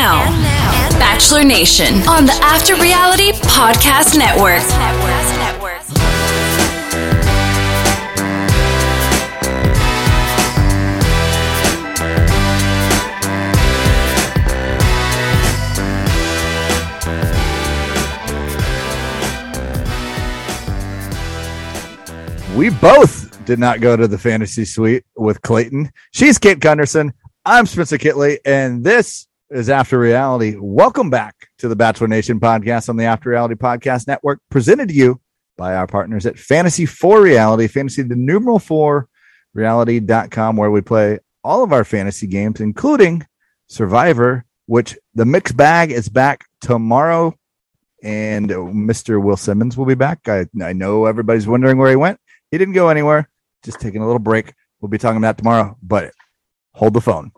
And now, Bachelor Nation on the After Reality Podcast Network. We both did not go to the fantasy suite with Clayton. She's Kate Gunderson. I'm Spencer Kitley, and this is After Reality. Welcome back to the Bachelor Nation podcast on the After Reality Podcast Network, presented to you by our partners at Fantasy Four Reality, fantasy the numeral 4 reality.com, where we play all of our fantasy games, including Survivor, which the mixed bag is back tomorrow, and Mr. Will Simmons will be back. I know everybody's wondering where he went. He didn't go anywhere, just taking a little break. We'll be talking about that tomorrow, but hold the phone.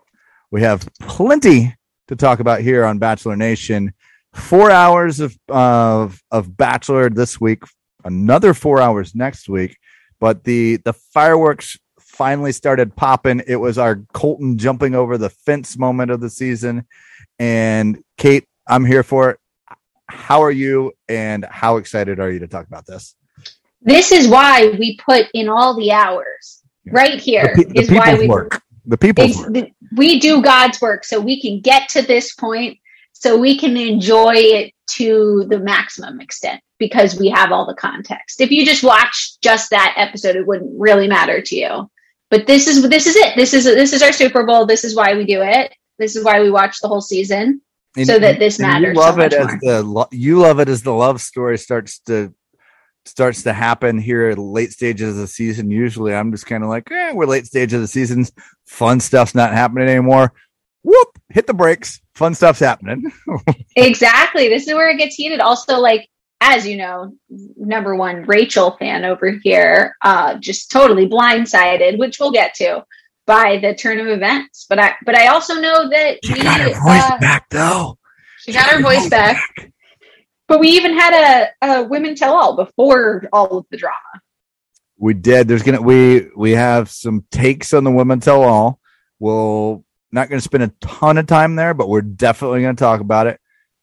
We have plenty to talk about here on Bachelor Nation. 4 hours of Bachelor this week, another 4 hours next week, but the fireworks finally started popping. It was our Colton jumping over the fence moment of the season, and Kate, I'm here for it. How are you, and how excited are you to talk about this? This is why we put in all the hours right here. The people's work. We do God's work so we can get to this point, so we can enjoy it to the maximum extent because we have all the context. If you just watched just that episode, it wouldn't really matter to you. But this is it. This is our Super Bowl. This is why we do it. This is why we watch the whole season, and so that this matters. You love it as the love story starts to happen here at late stages of the season. Usually I'm just kind of like, we're late stage of the season. Fun stuff's not happening anymore. Whoop, hit the brakes. Fun stuff's happening. Exactly. This is where it gets heated. Also, like, as you know, number one Rachel fan over here, just totally blindsided, which we'll get to, by the turn of events. But I also know that she got her voice back. But we even had a women tell all before all of the drama. We did. We have some takes on the women tell all. We're not going to spend a ton of time there, but we're definitely going to talk about it.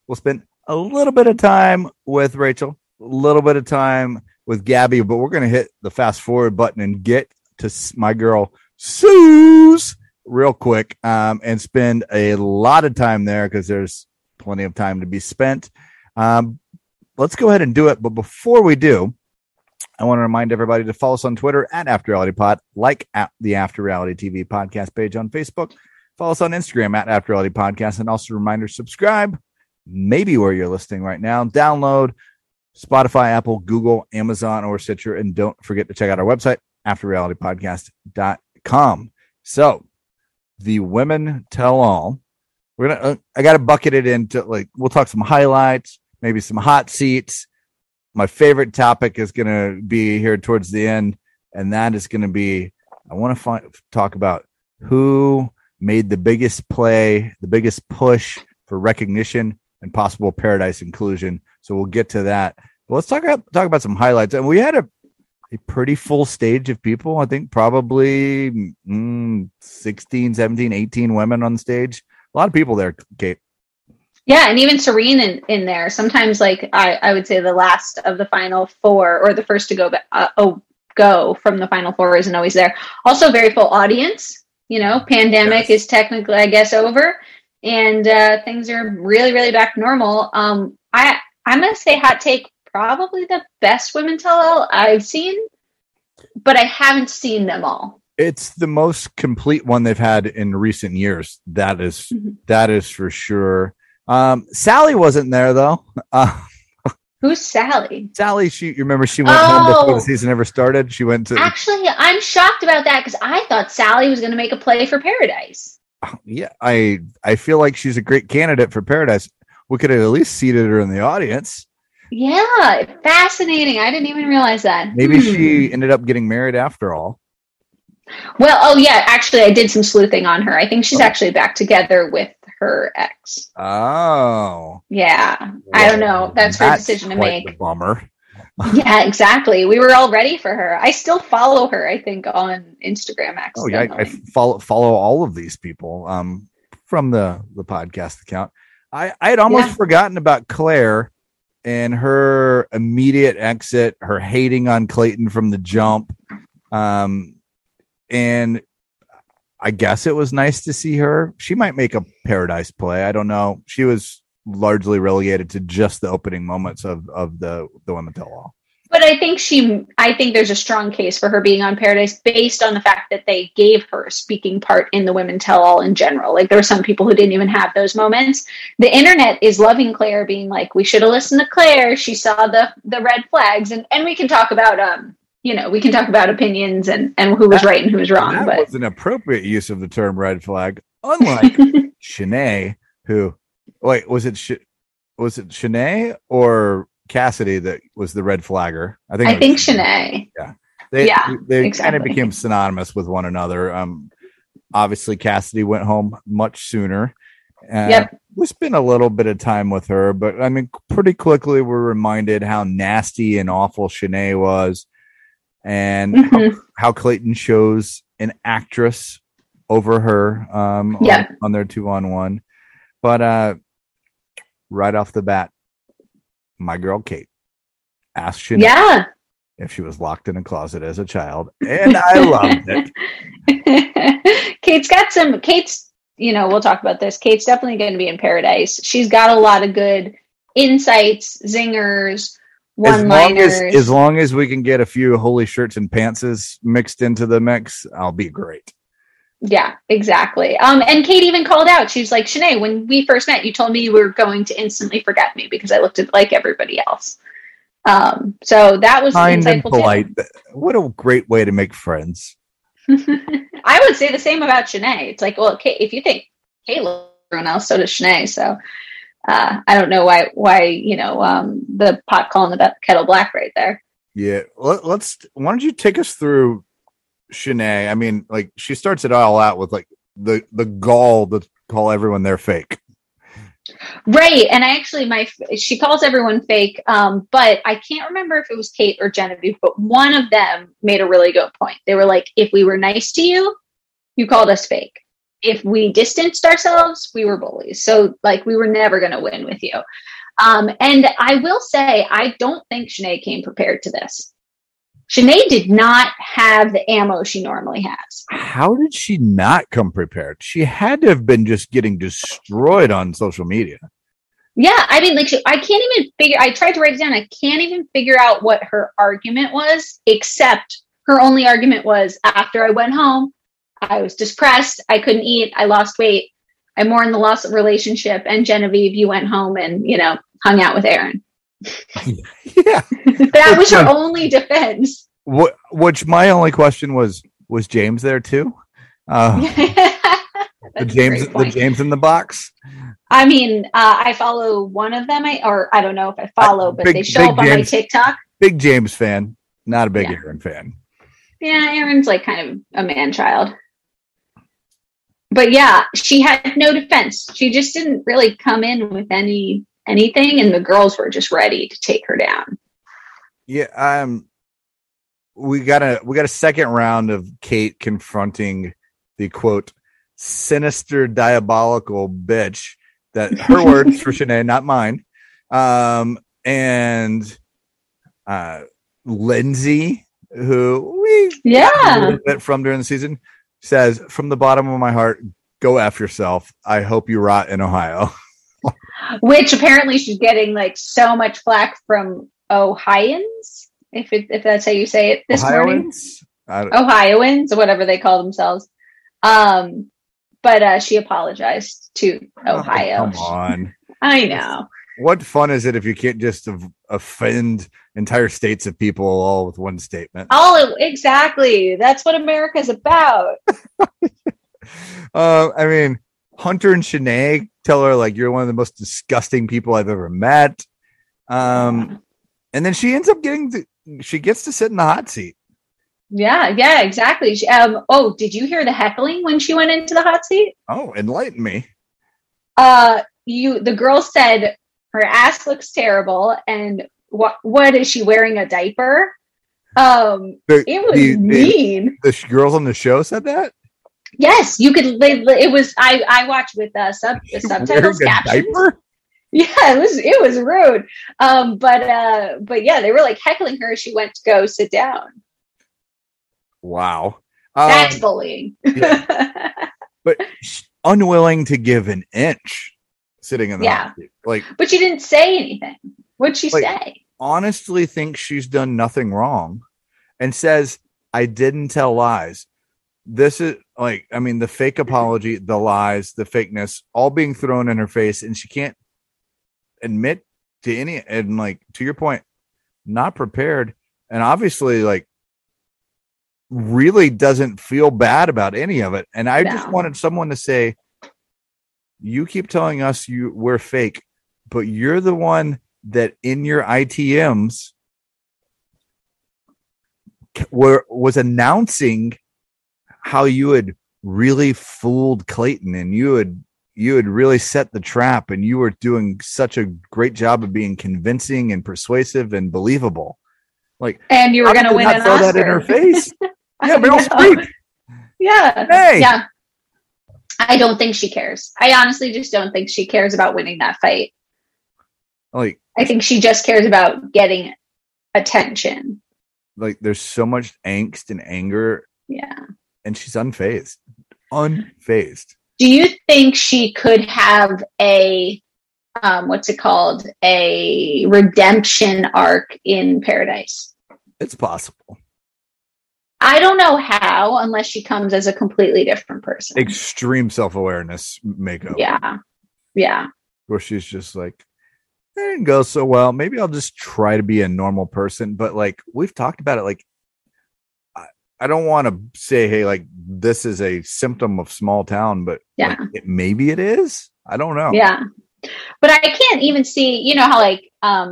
We'll spend a little bit of time with Rachel, a little bit of time with Gabby, but we're going to hit the fast forward button and get to my girl Suze real quick, and spend a lot of time there because there's plenty of time to be spent. Let's go ahead and do it. But before we do, I want to remind everybody to follow us on Twitter at After Reality Pod, like at the After Reality TV podcast page on Facebook. Follow us on Instagram at After Reality Podcast. And also a reminder, subscribe, maybe where you're listening right now. Download Spotify, Apple, Google, Amazon, or Stitcher. And don't forget to check out our website, afterrealitypodcast.com. So the women tell all. We're gonna. I got to bucket it into, like, we'll talk some highlights, maybe some hot seats. My favorite topic is going to be here towards the end, and that is going to be, I want to talk about who made the biggest play, the biggest push for recognition and possible Paradise inclusion. So we'll get to that. But let's talk about some highlights. And we had a pretty full stage of people. I think probably 16, 17, 18 women on stage. A lot of people there, Kate. Yeah, and even Serene in there. Sometimes, like, I would say the last of the final four, or the first to go from the final four isn't always there. Also, very full audience. You know, pandemic is technically, I guess, over. And things are really, really back to normal. I'm going to say hot take, probably the best women tell-all I've seen, but I haven't seen them all. It's the most complete one they've had in recent years. That is for sure. Sally wasn't there though. Who's Sally? Sally, she went home before the season ever started. She went to. Actually, I'm shocked about that because I thought Sally was going to make a play for Paradise. Yeah, I feel like she's a great candidate for Paradise. We could have at least seated her in the audience. Yeah, fascinating. I didn't even realize that. Maybe she ended up getting married after all. Well, actually, I did some sleuthing on her. I think she's actually back together with her ex. Oh. Yeah. Well, I don't know. That's her decision to make. The bummer. Yeah, exactly. We were all ready for her. I still follow her, I think, on Instagram, actually. Oh, yeah. I follow all of these people from the podcast account. I had almost forgotten about Claire and her immediate exit, her hating on Clayton from the jump. And I guess it was nice to see her. She might make a Paradise play. I don't know. She was largely relegated to just the opening moments of the Women Tell All. But I think there's a strong case for her being on Paradise based on the fact that they gave her a speaking part in the Women Tell All in general. Like, there were some people who didn't even have those moments. The internet is loving Claire, being like, we should have listened to Claire. She saw the red flags, and we can talk about opinions and who was right and who was wrong. That was an appropriate use of the term red flag, unlike Shanae, who was it Shanae or Cassidy that was the red flagger? I think Shanae. Yeah, they exactly. Kind of became synonymous with one another. Obviously Cassidy went home much sooner. Yep, we spent a little bit of time with her, but I mean, pretty quickly we're reminded how nasty and awful Shanae was, and how Clayton shows an actress over her on their 2-on-1. But right off the bat, my girl Kate asked Shanae if she was locked in a closet as a child, and I loved it. Kate's, you know, we'll talk about this. Kate's definitely going to be in Paradise. She's got a lot of good insights, zingers, one-liners. As long as we can get a few holy shirts and pantses mixed into the mix, I'll be great. Yeah, exactly. And Kate even called out. She was like, Shanae, when we first met, you told me you were going to instantly forget me because I looked like everybody else. So that was kind and polite. Tip. What a great way to make friends. I would say the same about Shanae. It's like, well, Kate, if you think Kate looks like everyone else, so does Shanae. So I don't know why the pot calling the kettle black right there. Yeah, why don't you take us through Shanae? I mean, like, she starts it all out with like the gall to call everyone they're fake, right? And I actually she calls everyone fake, but I can't remember if it was Kate or Genevieve, but one of them made a really good point. They were like, if we were nice to you, you called us fake. If we distanced ourselves, we were bullies. So like, we were never going to win with you. And I will say, I don't think Shanae came prepared to this. Shanae did not have the ammo she normally has. How did she not come prepared? She had to have been just getting destroyed on social media. Yeah, I mean, like, I tried to write it down. I can't even figure out what her argument was, except her only argument was, after I went home, I was depressed, I couldn't eat, I lost weight, I mourned the loss of relationship, and Genevieve, you went home and, hung out with Aaron. Yeah. That was her only defense. Which my only question was James there too? The James in the box. I mean, I follow one of them. I don't know if I follow, but they show up on my TikTok. Big James fan, not a big Aaron fan. Yeah, Aaron's like kind of a man child. But yeah, she had no defense. She just didn't really come in with anything, and the girls were just ready to take her down. Yeah, we got a second round of Kate confronting the quote sinister diabolical bitch, that her words for Shanae, not mine. And Lindsay, who we got a little bit from during the season, says, from the bottom of my heart, go F yourself. I hope you rot in Ohio. Which apparently she's getting like so much flack from Ohioans, if that's how you say it this morning. Ohioans, whatever they call themselves. But she apologized to Ohio. Oh, come on. I know. What fun is it if you can't just offend entire states of people all with one statement? Oh, exactly. That's what America's about. I mean, Hunter and Shanae tell her, like, you're one of the most disgusting people I've ever met. And then she ends up she gets to sit in the hot seat. Yeah, exactly. She, did you hear the heckling when she went into the hot seat? Oh, enlighten me. The girl said her ass looks terrible, and what is she wearing, a diaper? It was mean. The girls on the show said that? Yes, you could. It was. I watched with subtitles, captions. Diaper? Yeah, it was rude. But yeah, they were like heckling her as she went to go sit down. Wow, that's bullying. Yeah. But unwilling to give an inch, sitting in the hot seat. But she didn't say anything. What'd she say? Honestly, thinks she's done nothing wrong, and says, "I didn't tell lies." This is the fake apology, the lies, the fakeness, all being thrown in her face, and she can't admit to any. And to your point, not prepared, and obviously really doesn't feel bad about any of it. And I just wanted someone to say, "You keep telling us we're fake, but you're the one that in your ITMs was announcing how you had really fooled Clayton and you had really set the trap, and you were doing such a great job of being convincing and persuasive and believable. And you were going to win an Oscar." That in her face. Yeah, Meryl Streep. Yeah. Hey. Yeah. I don't think she cares. I honestly just don't think she cares about winning that fight. I think she just cares about getting attention. There's so much angst and anger. Yeah. And she's unfazed. Unfazed. Do you think she could have a, a redemption arc in Paradise? It's possible. I don't know how, unless she comes as a completely different person. Extreme self-awareness makeover. Yeah. Where she's just it didn't go so well. Maybe I'll just try to be a normal person. But we've talked about it, I don't want to say, hey, this is a symptom of small town, but yeah, maybe it is. I don't know. Yeah. But I can't even see, how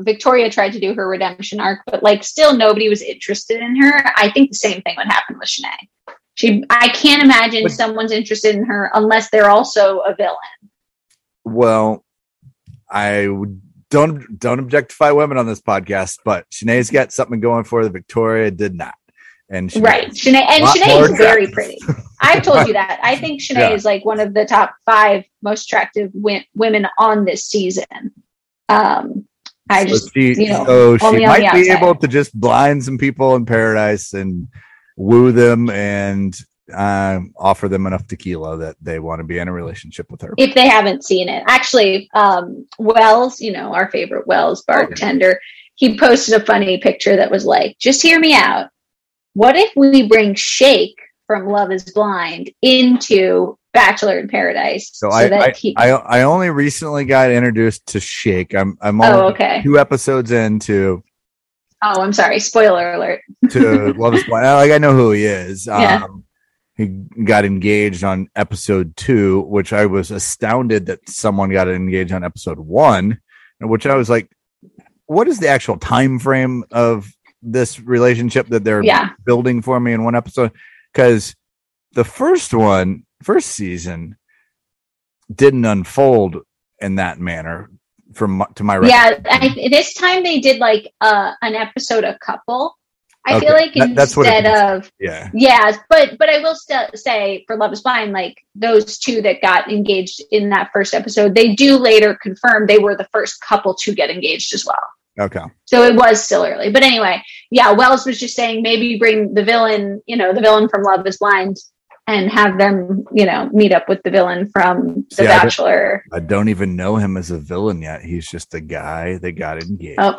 Victoria tried to do her redemption arc, but still nobody was interested in her. I think the same thing would happen with Shanae. I can't imagine someone's interested in her unless they're also a villain. Well, I don't objectify women on this podcast, but Shanae's got something going for her that Victoria did not. And Shanae is very pretty. I've told you that. I think Shanae is one of the top 5 most attractive women on this season. She might be able to just blind some people in Paradise and woo them and offer them enough tequila that they want to be in a relationship with her. If they haven't seen it, actually, Wells, our favorite Wells bartender, he posted a funny picture that was "Just hear me out. What if we bring Shake from Love is Blind into Bachelor in Paradise?" I only recently got introduced to Shake. I'm only 2 episodes into. Oh, I'm sorry. Spoiler alert. To Love is Blind. I know who he is. Yeah. He got engaged on episode 2, which I was astounded that someone got engaged on episode 1, which I was what is the actual time frame of this relationship that they're building for me in one episode? Because the first season didn't unfold in that manner to my record. This time they did an episode a couple. I feel but I will still say for Love is Blind, those 2 that got engaged in that first episode, they do later confirm they were the first couple to get engaged as well. Okay. So it was still early. But anyway, Wells was just saying maybe bring the villain, the villain from Love is Blind, and have them, meet up with the villain from The Bachelor. I don't even know him as a villain yet. He's just a guy that got engaged. Oh.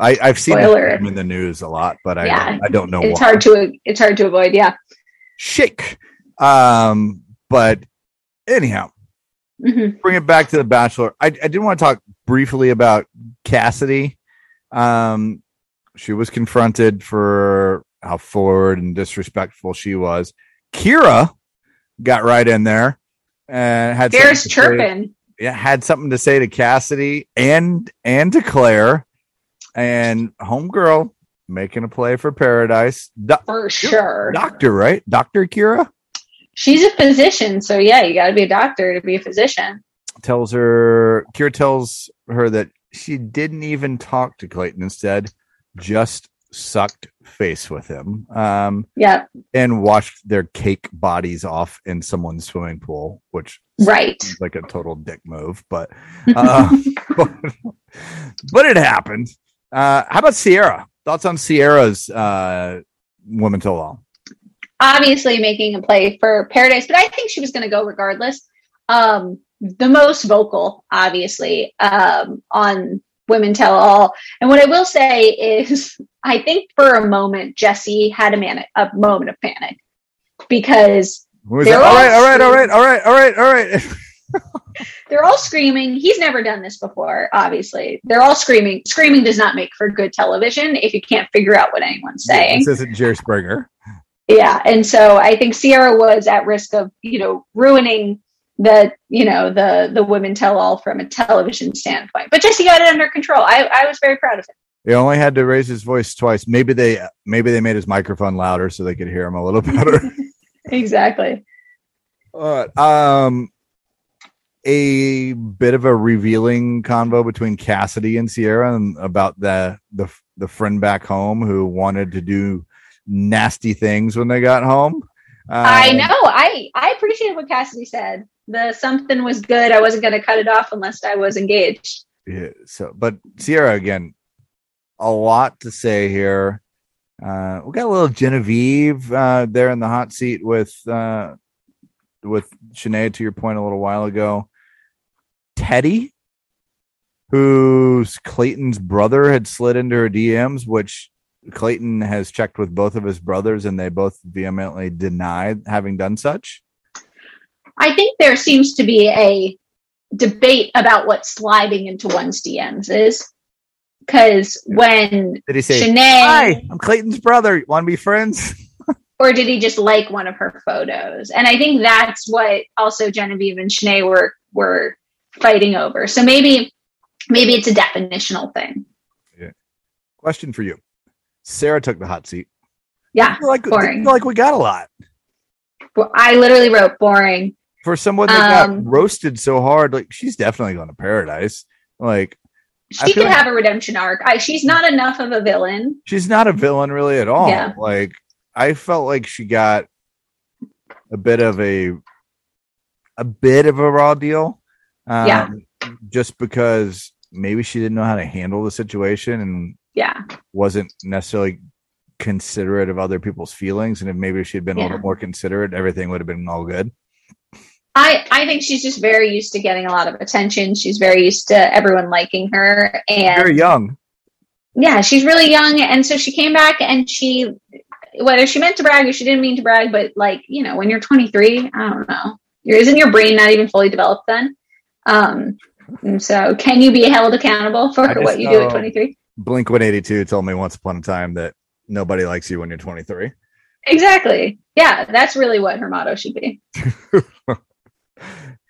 I've seen him in the news a lot, but I don't know why. It's hard to avoid, Shake. But anyhow, bring it back to The Bachelor. I did want to talk briefly about Cassidy. She was confronted for how forward and disrespectful she was. Kira got right in there and had Bears chirping. Yeah, had something to say to Cassidy and to Claire, and homegirl making a play for Paradise. For sure. Doctor, right? Dr. Kira? She's a physician, so you got to be a doctor to be a physician. Kira tells her that she didn't even talk to Clayton, instead just sucked face with him. Yeah. And watched their cake bodies off in someone's swimming pool, which seems like a total dick move, but it happened. How about Sierra? Thoughts on Sierra's Women Till All? Obviously making a play for Paradise, but I think she was going to go regardless. The most vocal, obviously, on Women Tell All. And what I will say is, I think for a moment, Jesse had a moment of panic because all right. They're all screaming. He's never done this before, obviously. They're all screaming. Screaming does not make for good television if you can't figure out what anyone's saying. This isn't Jerry Springer. Yeah, and so I think Sierra was at risk of, ruining the Women Tell All from a television standpoint. But Jesse got it under control. I was very proud of him. He only had to raise his voice twice. Maybe they made his microphone louder so they could hear him a little better. Exactly. A bit of a revealing convo between Cassidy and Sierra and about the friend back home who wanted to do nasty things when they got home. I know. I appreciate what Cassidy said. The something was good. I wasn't going to cut it off unless I was engaged. Yeah, but Sierra, again, a lot to say here. We got a little Genevieve there in the hot seat with Shanae, to your point a little while ago. Teddy, who's Clayton's brother, had slid into her DMs, which Clayton has checked with both of his brothers, and they both vehemently denied having done such. I think there seems to be a debate about what sliding into one's DMs is. Because when did he say, Shanae, "Hi, I'm Clayton's brother. Want to be friends?" Or did he just like one of her photos? And I think that's what also Genevieve and Shanae were fighting over. So maybe it's a definitional thing. Yeah. Question for you. Sarah took the hot seat. Yeah, boring. Like we got a lot. Well, I literally wrote boring for someone that got roasted so hard. Like she's definitely going to Paradise. Like she could have a redemption arc. She's not enough of a villain. She's not a villain really at all. Yeah. Like I felt like she got a bit of a raw deal. Yeah. Just because maybe she didn't know how to handle the situation and. Yeah. Wasn't necessarily considerate of other people's feelings. And if maybe she had been a little more considerate, everything would have been all good. I think she's just very used to getting a lot of attention. She's very used to everyone liking her. And very young. Yeah, she's really young. And so she came back and she, whether she meant to brag or she didn't mean to brag, but like, when you're 23, I don't know. Isn't your brain not even fully developed then? And so can you be held accountable for what you do at 23? Blink 182 told me once upon a time that nobody likes you when you're 23. Exactly. Yeah, that's really what her motto should be.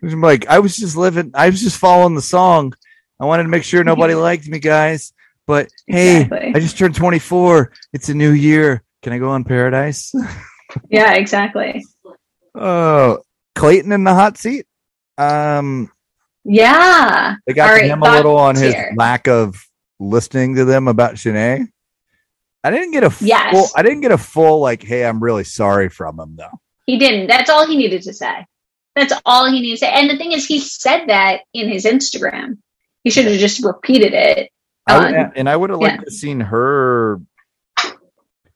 I'm like, I was just following the song. I wanted to make sure nobody liked me, guys. But hey, exactly. I just turned 24. It's a new year. Can I go on Paradise? Yeah, exactly. Oh, Clayton in the hot seat. Yeah. They got to him a little on his lack of listening to them about Shanae. I didn't get a full like, hey, I'm really sorry from him though. He didn't. That's all he needed to say. And the thing is, he said that in his Instagram. He should have just repeated it. I would have liked to have seen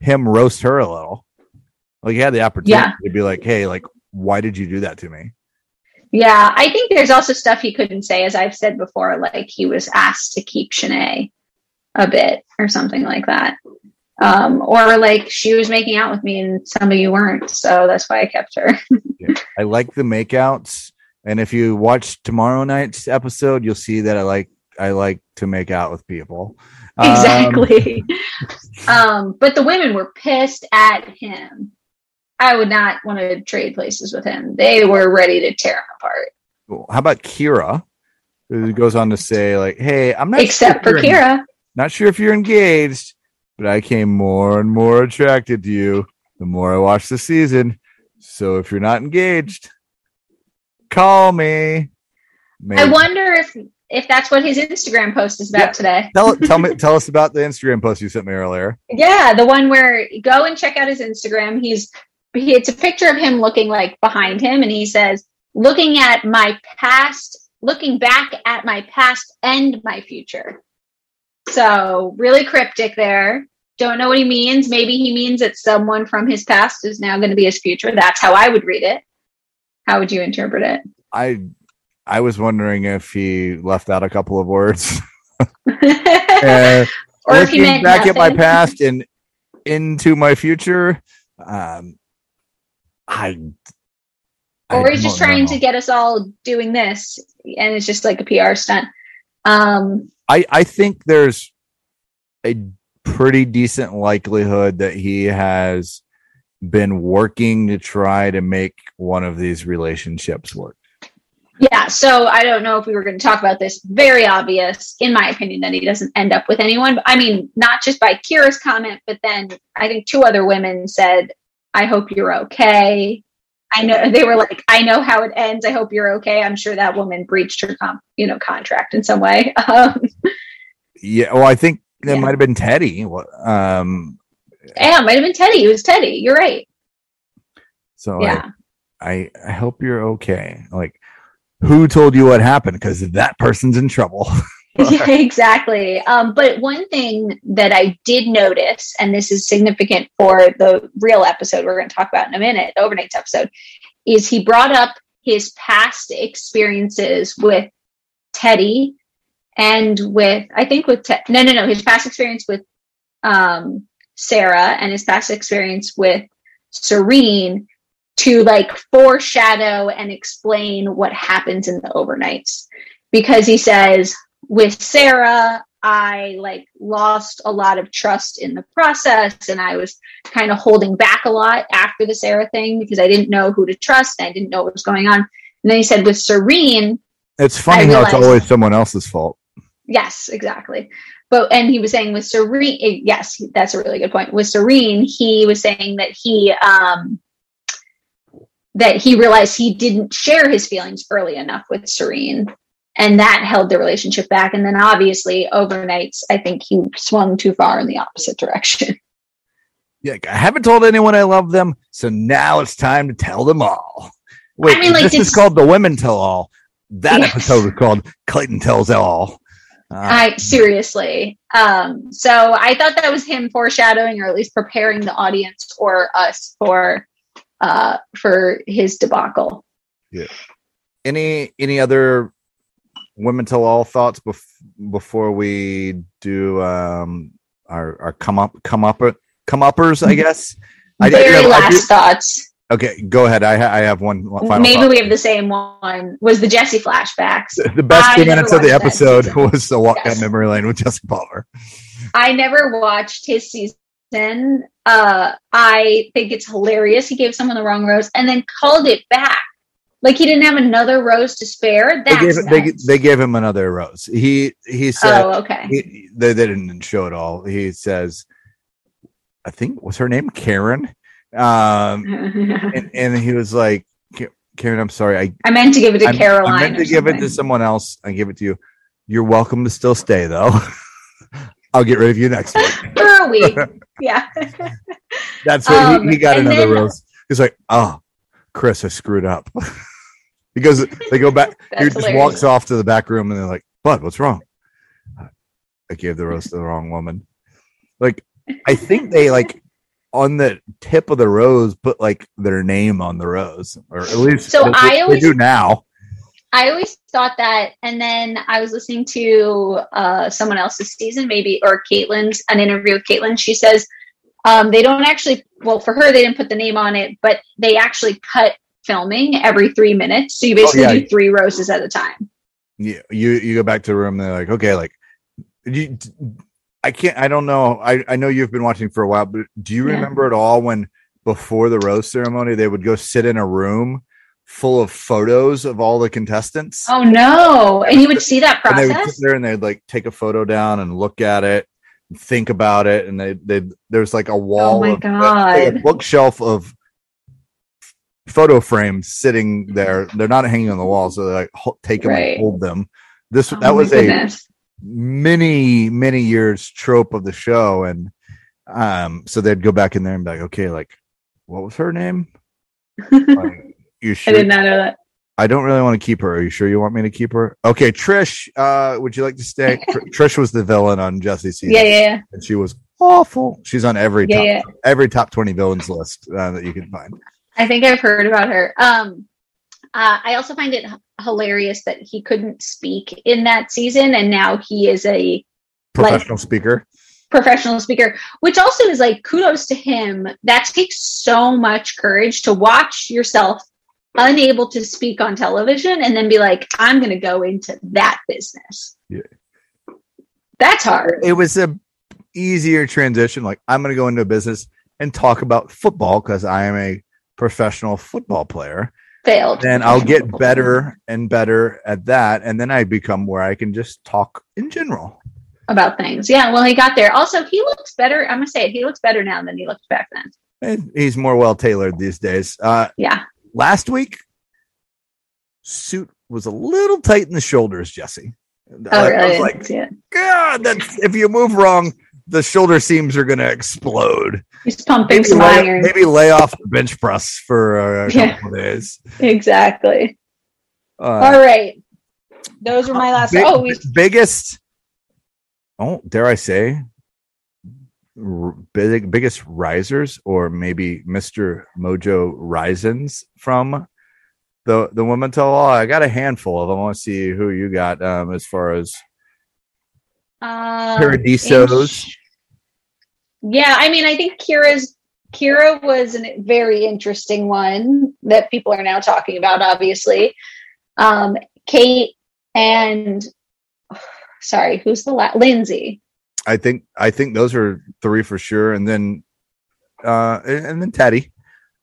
him roast her a little. Like he had the opportunity to be like, hey, like, why did you do that to me? Yeah, I think there's also stuff he couldn't say, as I've said before, like he was asked to keep Shanae a bit or something like that. Or like she was making out with me and some of you weren't, so that's why I kept her. Yeah. I like the makeouts, and if you watch tomorrow night's episode, you'll see that I like to make out with people. Exactly. But the women were pissed at him. I would not want to trade places with him. They were ready to tear him apart. Cool. How about Kira, who goes on to say, like, hey, I'm not except sure for Kira. Not sure if you're engaged, but I came more and more attracted to you the more I watched the season. So if you're not engaged, call me. Maybe. I wonder if if that's what his Instagram post is about today. Tell us about the Instagram post you sent me earlier. Yeah, the one where go and check out his Instagram. It's a picture of him looking like behind him, and he says, looking back at my past and my future. So really cryptic there. Don't know what he means. Maybe he means that someone from his past is now going to be his future. That's how I would read it. How would you interpret it? I was wondering if he left out a couple of words. Or if he meant back at my past and into my future. Or he's just trying to get us all doing this, and it's just like a PR stunt. I think there's a pretty decent likelihood that he has been working to try to make one of these relationships work. Yeah, so I don't know if we were going to talk about this. Very obvious, in my opinion, that he doesn't end up with anyone. I mean, not just by Kira's comment, but then I think two other women said, I hope you're okay. I know they were like, I know how it ends. I hope you're okay. I'm sure that woman breached her contract in some way. Yeah. Well, I think that might have been Teddy. Yeah, it might have been Teddy. It was Teddy. You're right. So yeah, I hope you're okay. Like, who told you what happened? Because that person's in trouble. Yeah, exactly. But one thing that I did notice, and this is significant for the real episode we're going to talk about in a minute, the overnight's episode, is he brought up his past experiences with Teddy and his past experience with Sarah and his past experience with Serene to like foreshadow and explain what happens in the overnights. Because he says, with Sarah, I lost a lot of trust in the process, and I was kind of holding back a lot after the Sarah thing because I didn't know who to trust, and I didn't know what was going on. And then he said, with Serene, it's funny how it's always someone else's fault. Yes, exactly. And he was saying with Serene, yes, that's a really good point. With Serene, he was saying that he realized he didn't share his feelings early enough with Serene. And that held the relationship back. And then obviously overnights, I think he swung too far in the opposite direction. Yeah. I haven't told anyone I love them. So now it's time to tell them all. Wait, this is called the Women Tell All. That episode was called Clayton Tells All. Seriously. So I thought that was him foreshadowing, or at least preparing the audience or us for his debacle. Yeah. Any other Women Tell All thoughts before we do our come uppers, I guess. Thoughts. Okay, go ahead. I have one final. Maybe thought. We have the same one. Was the Jesse flashbacks? The best 2 minutes of the episode was a walk down memory lane with Jesse Palmer. I never watched his season. I think it's hilarious. He gave someone the wrong rose and then called it back. Like, he didn't have another rose to spare. They gave him another rose. He said, "Oh, okay." They didn't show it all. He says, "I think was her name Karen," and he was like, "Karen, I'm sorry. I meant to give it to Caroline. I meant to give it to someone else. I give it to you. You're welcome to still stay, though. I'll get rid of you next week for a week." Yeah, that's what he got another rose. He's like, "Oh, Chris, I screwed up." Because they go back, he just walks off to the back room, and they're like, "Bud, what's wrong?" I gave the rose to the wrong woman. Like, I think they on the tip of the rose put their name on the rose, or at least so they do now. I always thought that, and then I was listening to someone else's season, maybe, or an interview with Kaitlyn. She says, they don't actually, for her, they didn't put the name on it, but they actually cut filming every 3 minutes. So you basically do three roses at a time. Yeah. You go back to the room and they're like, okay, I don't know. I know you've been watching for a while, but do you remember at all when before the rose ceremony, they would go sit in a room full of photos of all the contestants? Oh no. And you would see that process. And they would sit there and they'd take a photo down and look at it. Think about it, and there's a wall, a bookshelf of photo frames sitting there. They're not hanging on the wall, so they take them and hold them. This that was goodness. A many years trope of the show, and so they'd go back in there and be like, okay, like, what was her name? You sure? I did not know that. I don't really want to keep her. Are you sure you want me to keep her? Okay, Trish, would you like to stay? Trish was the villain on Jesse's season. Yeah. And she was awful. She's on every top 20 villains list that you can find. I think I've heard about her. I also find it hilarious that he couldn't speak in that season, and now he is a professional speaker. Professional speaker, which also is like kudos to him. That takes so much courage to watch yourself unable to speak on television and then be like, I'm going to go into that business. Yeah. That's hard. It was a easier transition. Like, I'm going to go into a business and talk about football because I am a professional football player. Failed. Then I'll get better and better at that. And then I become where I can just talk in general about things. Yeah. Well, he got there. Also, he looks better. I'm going to say it. He looks better now than he looked back then. And he's more well-tailored these days. Yeah. Last week, suit was a little tight in the shoulders, Jesse. Oh, really? I was like, God, that's, if you move wrong, the shoulder seams are going to explode. He's pumping some iron. Maybe lay off the bench press for a couple of days. Exactly. All right. Those were my last. Biggest. Oh, dare I say, biggest risers, or maybe Mr. Mojo Risins from the woman tell all. I got a handful of them. I want to see who you got as far as Paradisos. Yeah, I mean, I think Kira was a very interesting one that people are now talking about, obviously. Kate and who's the last? Lindsay. I think those are three for sure, and then Teddy.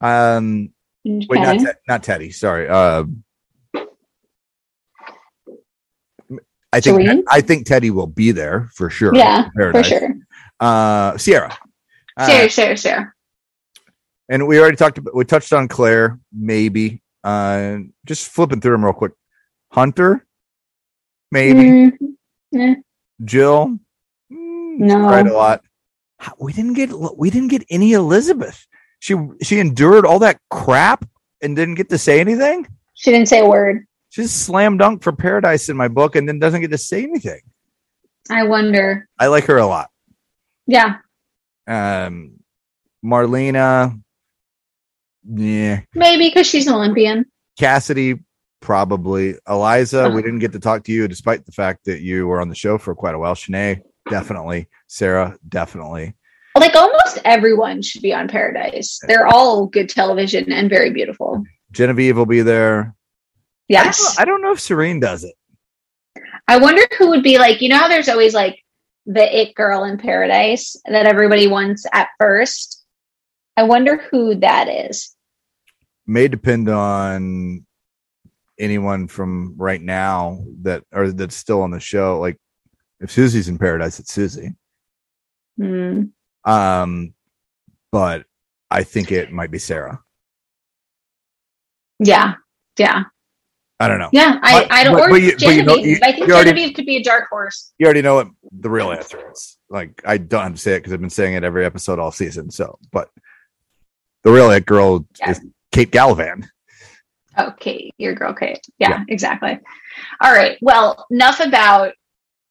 Okay. Wait, not Teddy. Sorry. I think Teddy will be there for sure. Yeah, for sure. Sierra. Sierra. And we already touched on Claire. Maybe. Just flipping through them real quick. Hunter. Maybe. Mm-hmm. Jill. No, quite a lot. We didn't get any Elizabeth. She endured all that crap and didn't get to say anything. She didn't say a word. She's slam dunk for Paradise in my book, and then doesn't get to say anything. I wonder. I like her a lot. Yeah. Marlena. Yeah. Maybe because she's an Olympian. Cassidy, probably. Eliza, We didn't get to talk to you, despite the fact that you were on the show for quite a while. Shanae. Definitely. Sarah, definitely. Like, almost everyone should be on Paradise. They're all good television and very beautiful. Genevieve will be there. Yes. I don't know if Serene does it. I wonder who would be like, you know how there's always like the it girl in Paradise that everybody wants at first? I wonder who that is. May depend on anyone from right now that's still on the show. Like, if Susie's in Paradise, it's Susie. Mm. But I think it might be Sarah. Yeah. I don't know. Yeah, I don't, or Genevieve. I think Genevieve could be a dark horse. You already know what the real answer is. Like, I don't have to say it because I've been saying it every episode all season. So, but the real it girl is Kate Galavan. Okay, your girl Kate. Yeah, exactly. All right. Well, enough about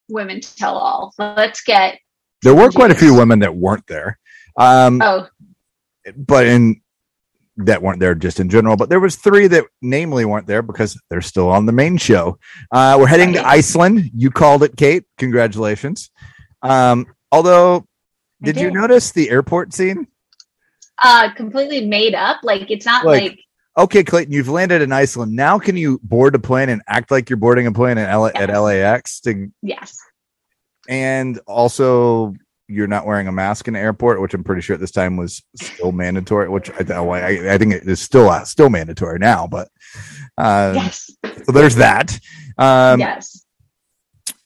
women tell all. Let's get. There were quite a few women that weren't there. That weren't there just in general. But there was three that namely weren't there because they're still on the main show. We're heading to Iceland. You called it, Kate. Congratulations. Although, did you notice the airport scene? Completely made up. Like, it's not like. Okay, Clayton, you've landed in Iceland. Now can you board a plane and act like you're boarding a plane at LAX? Yes. And also, you're not wearing a mask in the airport, which I'm pretty sure at this time was still mandatory, which I think it is still mandatory now. But yes. So there's that. Yes.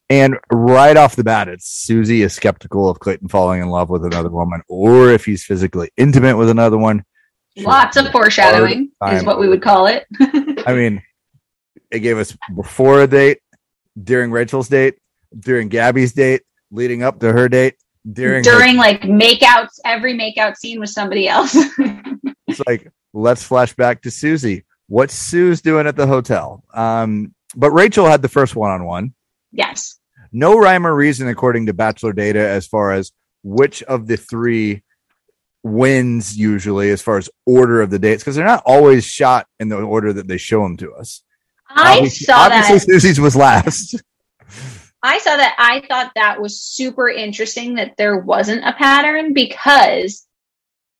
And right off the bat, Susie is skeptical of Clayton falling in love with another woman or if he's physically intimate with another one. Lots of foreshadowing is what we would call it. I mean, it gave us before a date, during Rachel's date, during Gabby's date, leading up to her date, during like makeouts, every makeout scene with somebody else. It's like, let's flash back to Susie. What's Suze doing at the hotel? But Rachel had the first one-on-one. Yes. No rhyme or reason, according to Bachelor data, as far as which of the three wins usually, as far as order of the dates, because they're not always shot in the order that they show them to us. Obviously, Susie's was last. I saw that. I thought that was super interesting that there wasn't a pattern, because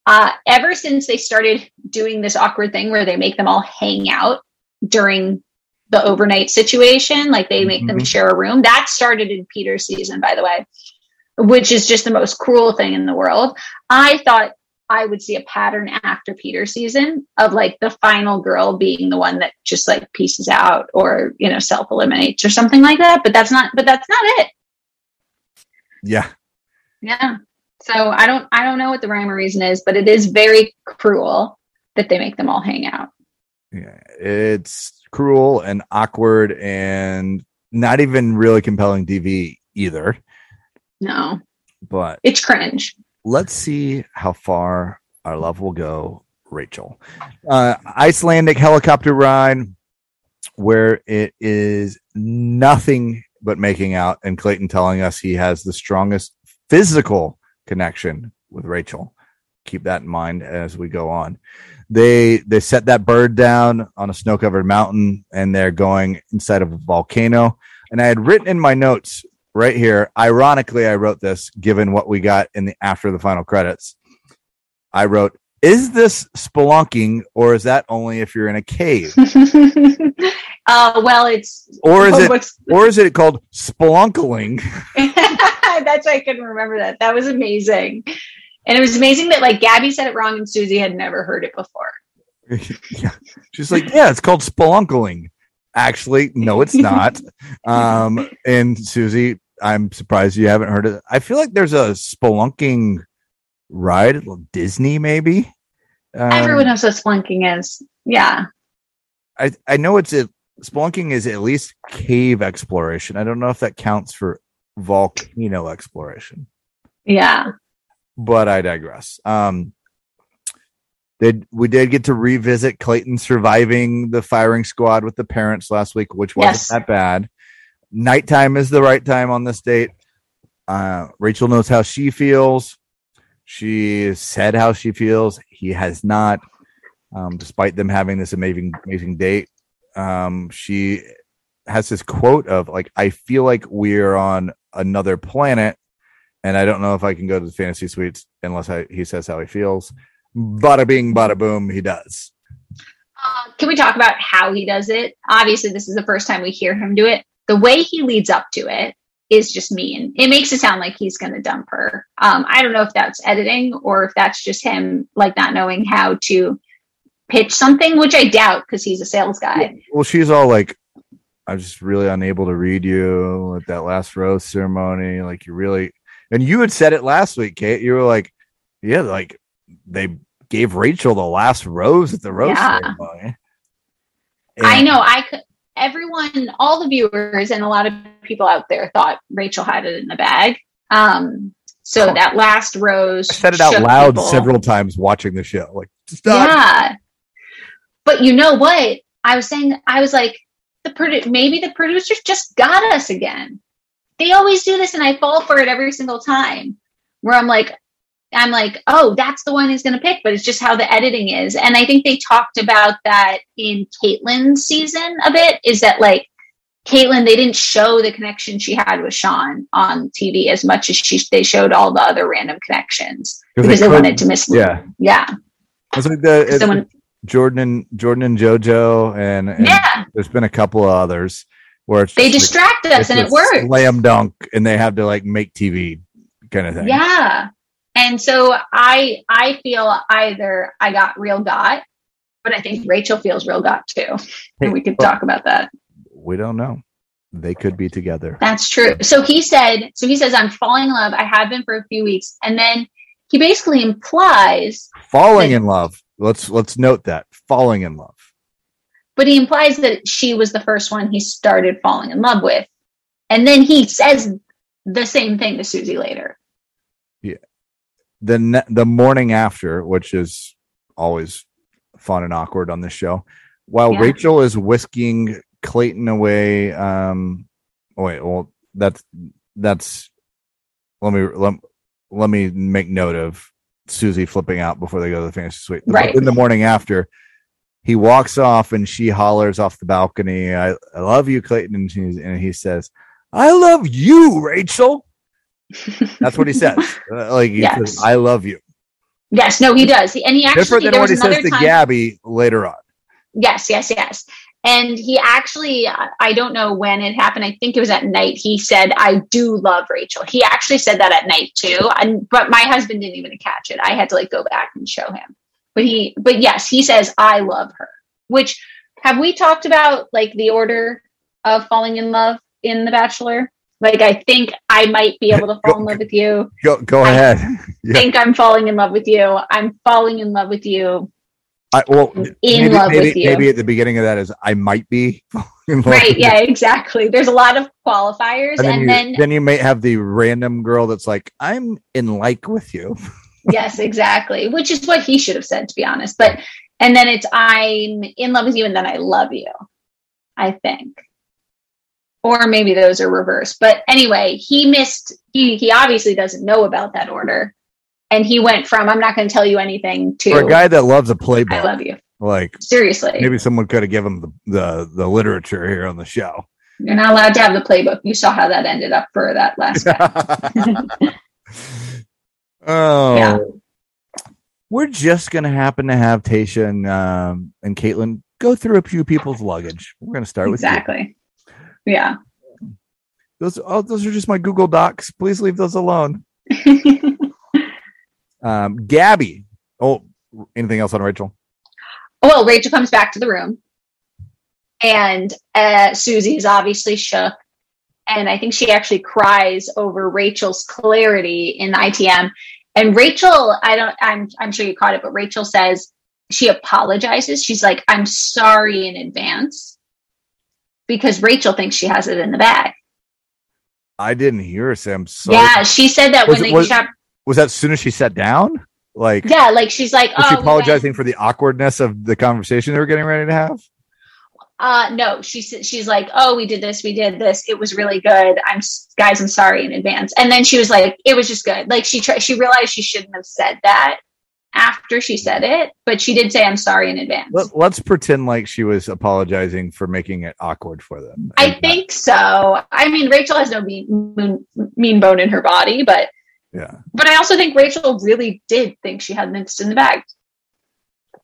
ever since they started doing this awkward thing where they make them all hang out during the overnight situation, like they make them share a room, that started in Peter's season, by the way, which is just the most cruel thing in the world. I thought I would see a pattern after Peter's season of like the final girl being the one that just like pieces out or, you know, self-eliminates or something like that. But that's not it. Yeah. Yeah. So I don't know what the rhyme or reason is, but it is very cruel that they make them all hang out. Yeah, it's cruel and awkward and not even really compelling DV either. No, but it's cringe. Let's see how far our love will go, Rachel. Icelandic helicopter ride where it is nothing but making out, and Clayton telling us he has the strongest physical connection with Rachel. Keep that in mind as we go on. They set that bird down on a snow-covered mountain, and they're going inside of a volcano. And I had written in my notes right here, ironically, I wrote this, given what we got in the after the final credits. I wrote, is this spelunking, or is that only if you're in a cave? Well, it's... Or is it called spelunkling? That's why I couldn't remember that. That was amazing. And it was amazing that like Gabby said it wrong and Susie had never heard it before. Yeah. She's like, yeah, it's called spelunkling. Actually, no, it's not. And Susie, I'm surprised you haven't heard it. I feel like there's a spelunking ride, Disney maybe. Everyone knows what spelunking is. Yeah. I know spelunking is at least cave exploration. I don't know if that counts for volcano exploration. Yeah. But I digress. We did get to revisit Clayton surviving the firing squad with the parents last week, which wasn't that bad. Nighttime is the right time on this date. Rachel knows how she feels. She said how she feels. He has not, despite them having this amazing date. She has this quote of like, I feel like we're on another planet, and I don't know if I can go to the fantasy suites unless he says how he feels. Bada bing, bada boom, he does. Can we talk about how he does it? Obviously, this is the first time we hear him do it. The way he leads up to it is just mean. It makes it sound like he's going to dump her. I don't know if that's editing or if that's just him like not knowing how to pitch something, which I doubt because he's a sales guy. Well, she's all like, I'm just really unable to read you at that last rose ceremony. Like, you really... And you had said it last week, Kate. You were like, yeah, like they gave Rachel the last rose at the rose ceremony. And I know. Everyone, all the viewers and a lot of people out there thought Rachel had it in the bag. So that last rose. I said it out loud several times watching the show. Like, stop. Yeah. But you know what? I was like, maybe the producers just got us again. They always do this, and I fall for it every single time where I'm like, oh, that's the one he's going to pick, but it's just how the editing is. And I think they talked about that in Caitlyn's season a bit, is that like Caitlyn, they didn't show the connection she had with Sean on TV as much as they showed all the other random connections because they wanted to mislead. Yeah. It's like Jordan and JoJo and there's been a couple of others. Where they distract us and it works. Slam dunk, and they have to like make TV kind of thing. Yeah. And so I feel either I got real got, but I think Rachel feels real got too. And we could talk about that. We don't know. They could be together. That's true. So he says, I'm falling in love. I have been for a few weeks. And then he basically implies falling in love. Let's note that. Falling in love. But he implies that she was the first one he started falling in love with And then he says the same thing to Susie later. Yeah. The morning after, which is always fun and awkward on this show, while Rachel is whisking Clayton away. Let me make note of Susie flipping out before they go to the fantasy suite. Right. In the morning after, he walks off and she hollers off the balcony, I love you, Clayton. And he says, I love you, Rachel. That's what he says. Says, I love you. Yes, no, he does. And he actually, different than what he says to Gabby later on. Yes. And he actually, I don't know when it happened. I think it was at night. He said, I do love Rachel. He actually said that at night too. But my husband didn't even catch it. I had to go back and show him. But yes, he says, I love her, which have we talked about the order of falling in love in The Bachelor? I think I might be able to fall in love with you. Go ahead. I think I'm falling in love with you. I'm falling in love with you. Maybe at the beginning of that is I might be right. Yeah, exactly. There's a lot of qualifiers. And then you may have the random girl that's I'm in with you. Yes, exactly. Which is what he should have said, to be honest. But, and then it's, I'm in love with you. And then I love you, I think. Or maybe those are reversed. But anyway, he obviously doesn't know about that order. And he went from, I'm not going to tell you anything, to, for a guy that loves a playbook, I love you. Seriously. Maybe someone could have given him the literature here on the show. You're not allowed to have the playbook. You saw how that ended up for that last guy. Oh, yeah. We're just going to happen to have Tayshia and Kaitlyn go through a few people's luggage. We're going to start with you. Yeah. Those are just my Google Docs. Please leave those alone. Gabby. Oh, anything else on Rachel? Well, Rachel comes back to the room and Susie's obviously shook. And I think she actually cries over Rachel's clarity in the ITM. And Rachel, I'm sure you caught it, but Rachel says she apologizes. She's like, I'm sorry in advance, because Rachel thinks she has it in the bag. I didn't hear her say I'm sorry. Yeah, she said that was that as soon as she sat down? She's like, was she apologizing for the awkwardness of the conversation they were getting ready to have? No, she's like, oh, we did this. It was really good. I'm sorry in advance. And then she was like, it was just good. She realized she shouldn't have said that after she said it, but she did say, I'm sorry in advance. Let's pretend she was apologizing for making it awkward for them. I think so. I mean, Rachel has no mean bone in her body, but yeah. But I also think Rachel really did think she had this in the bag.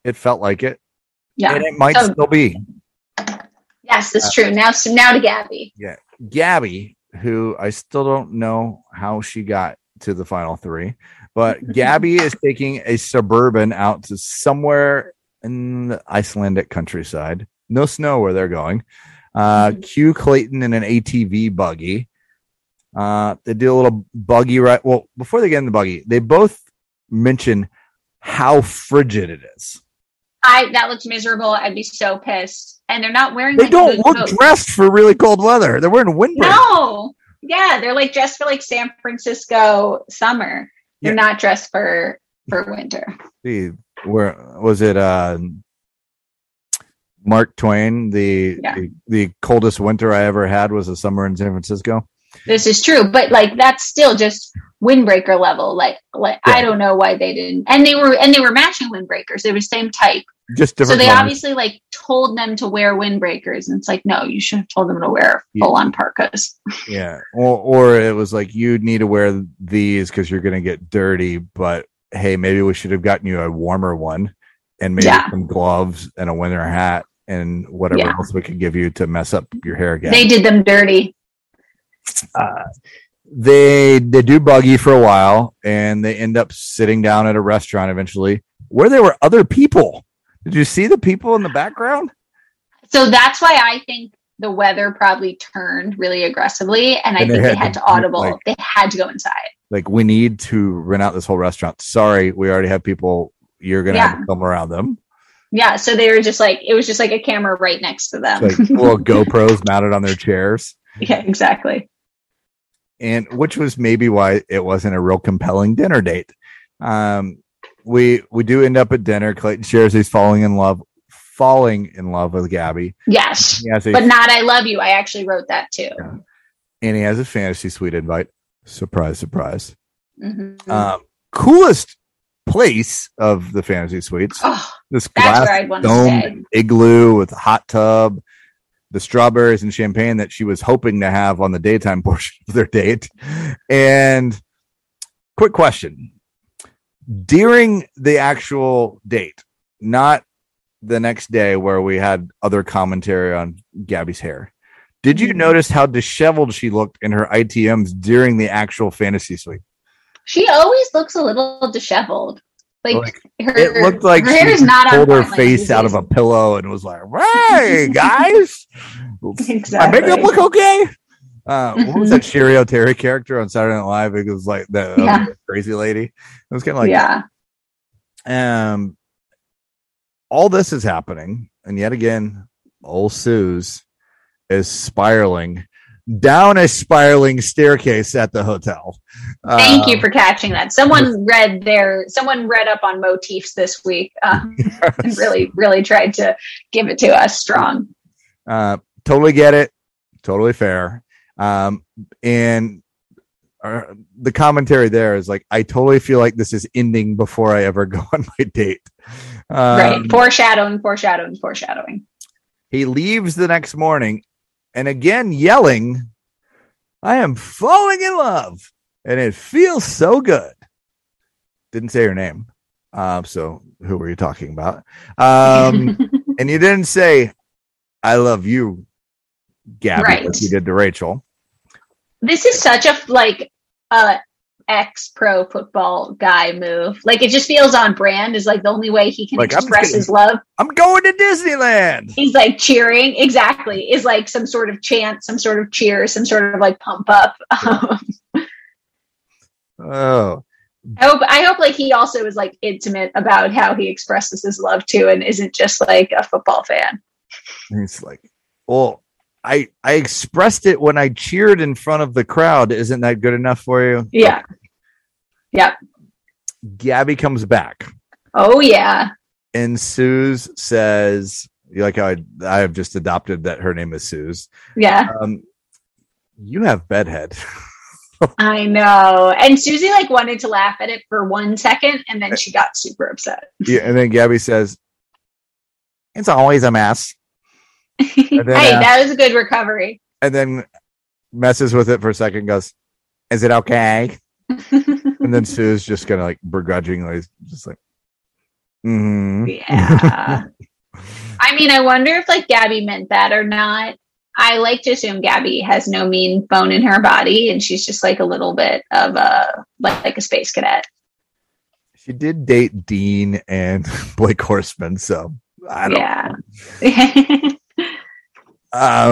It felt like it. Yeah. And it might still be. Yes, that's true. Now to Gabby. Yeah. Gabby, who I still don't know how she got to the final three, but Gabby is taking a Suburban out to somewhere in the Icelandic countryside. No snow where they're going. Cue Clayton in an ATV buggy. They do a little buggy ride. Well, before they get in the buggy, they both mention how frigid it is. That looks miserable. I'd be so pissed. And they're not wearing. They don't look coats. Dressed for really cold weather. They're wearing windbreakers. No, yeah, they're dressed for San Francisco summer. They're not dressed for winter. See, where was it? Mark Twain. The coldest winter I ever had was a summer in San Francisco. This is true, but that's still just windbreaker level. I don't know why they didn't. And they were matching windbreakers. They were the same type. Just different. So they obviously told them to wear windbreakers, and it's no, you should have told them to wear full on parkas. Yeah, or it was you need to wear these because you're going to get dirty. But hey, maybe we should have gotten you a warmer one, and maybe some gloves and a winter hat and whatever else we could give you to mess up your hair again. They did them dirty. They do buggy for a while, and they end up sitting down at a restaurant eventually, where there were other people. Did you see the people in the background? So that's why I think the weather probably turned really aggressively. And I think they had to audible. They had to go inside. We need to rent out this whole restaurant. Sorry, we already have people. You're going to have to film around them. Yeah. So they were just it was just a camera right next to them. Little GoPros mounted on their chairs. Yeah, exactly. and which was maybe why it wasn't a real compelling dinner date. We do end up at dinner. Clayton shares he's falling in love with Gabby. Yes, but not I love you. I actually wrote that too. Yeah. And he has a fantasy suite invite. Surprise, surprise. Mm-hmm. Coolest place of the fantasy suites. Oh, this glass domed igloo with a hot tub, the strawberries and champagne that she was hoping to have on the daytime portion of their date. And quick question. During the actual date, not the next day where we had other commentary on Gabby's hair, did you notice how disheveled she looked in her ITMs during the actual fantasy suite? She always looks a little disheveled. It looked like she pulled her face out of a pillow and was like, "Hey guys, exactly. My makeup look okay." What was that Sherry Terry character on Saturday Night Live? It was like the crazy lady. It was kind of like, all this is happening, and yet again, old Suze is spiraling down a spiraling staircase at the hotel. Thank you for catching that. Someone read up on motifs this week and really, really tried to give it to us strong. Totally get it. Totally fair. And the commentary there is like, I totally feel like this is ending before I ever go on my date. Right. Foreshadowing. He leaves the next morning. And again, yelling, "I am falling in love, and it feels so good." Didn't say her name. So who were you talking about? And you didn't say, "I love you, Gabby," like you did to Rachel. This is such a, ex-pro football guy move. Like, it just feels on brand is like the only way he can express his love. I'm going to Disneyland. He's like cheering. Exactly. Is like some sort of chant, some sort of cheer, some sort of like pump up. I hope like he also is like intimate about how he expresses his love too, and isn't just like a football fan. He's like, "Oh, I expressed it when I cheered in front of the crowd. Isn't that good enough for you?" Yeah. Okay. Yep. Gabby comes back. Oh, yeah. And Suze says, you like how I have just adopted that her name is Suze. Yeah. You have bedhead. I know. And Susie wanted to laugh at it for 1 second, and then she got super upset. Yeah. And then Gabby says, "It's always a mess." Then, that was a good recovery. And then messes with it for a second, goes, "Is it okay?" And then Sue's just kind of begrudgingly just mm-hmm. Yeah. I mean, I wonder if Gabby meant that or not. I like to assume Gabby has no mean bone in her body, and she's just a little bit of a like a space cadet. She did date Dean and Blake Horseman, so I don't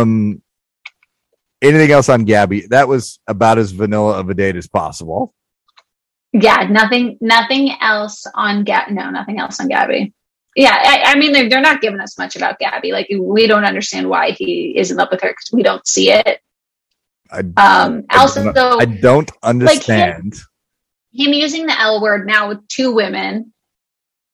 know. Anything else on Gabby? That was about as vanilla of a date as possible. Yeah, nothing else on Gabby. Yeah, I mean, they're not giving us much about Gabby. We don't understand why he is in love with her because we don't see it. I don't understand him using the L word now with two women.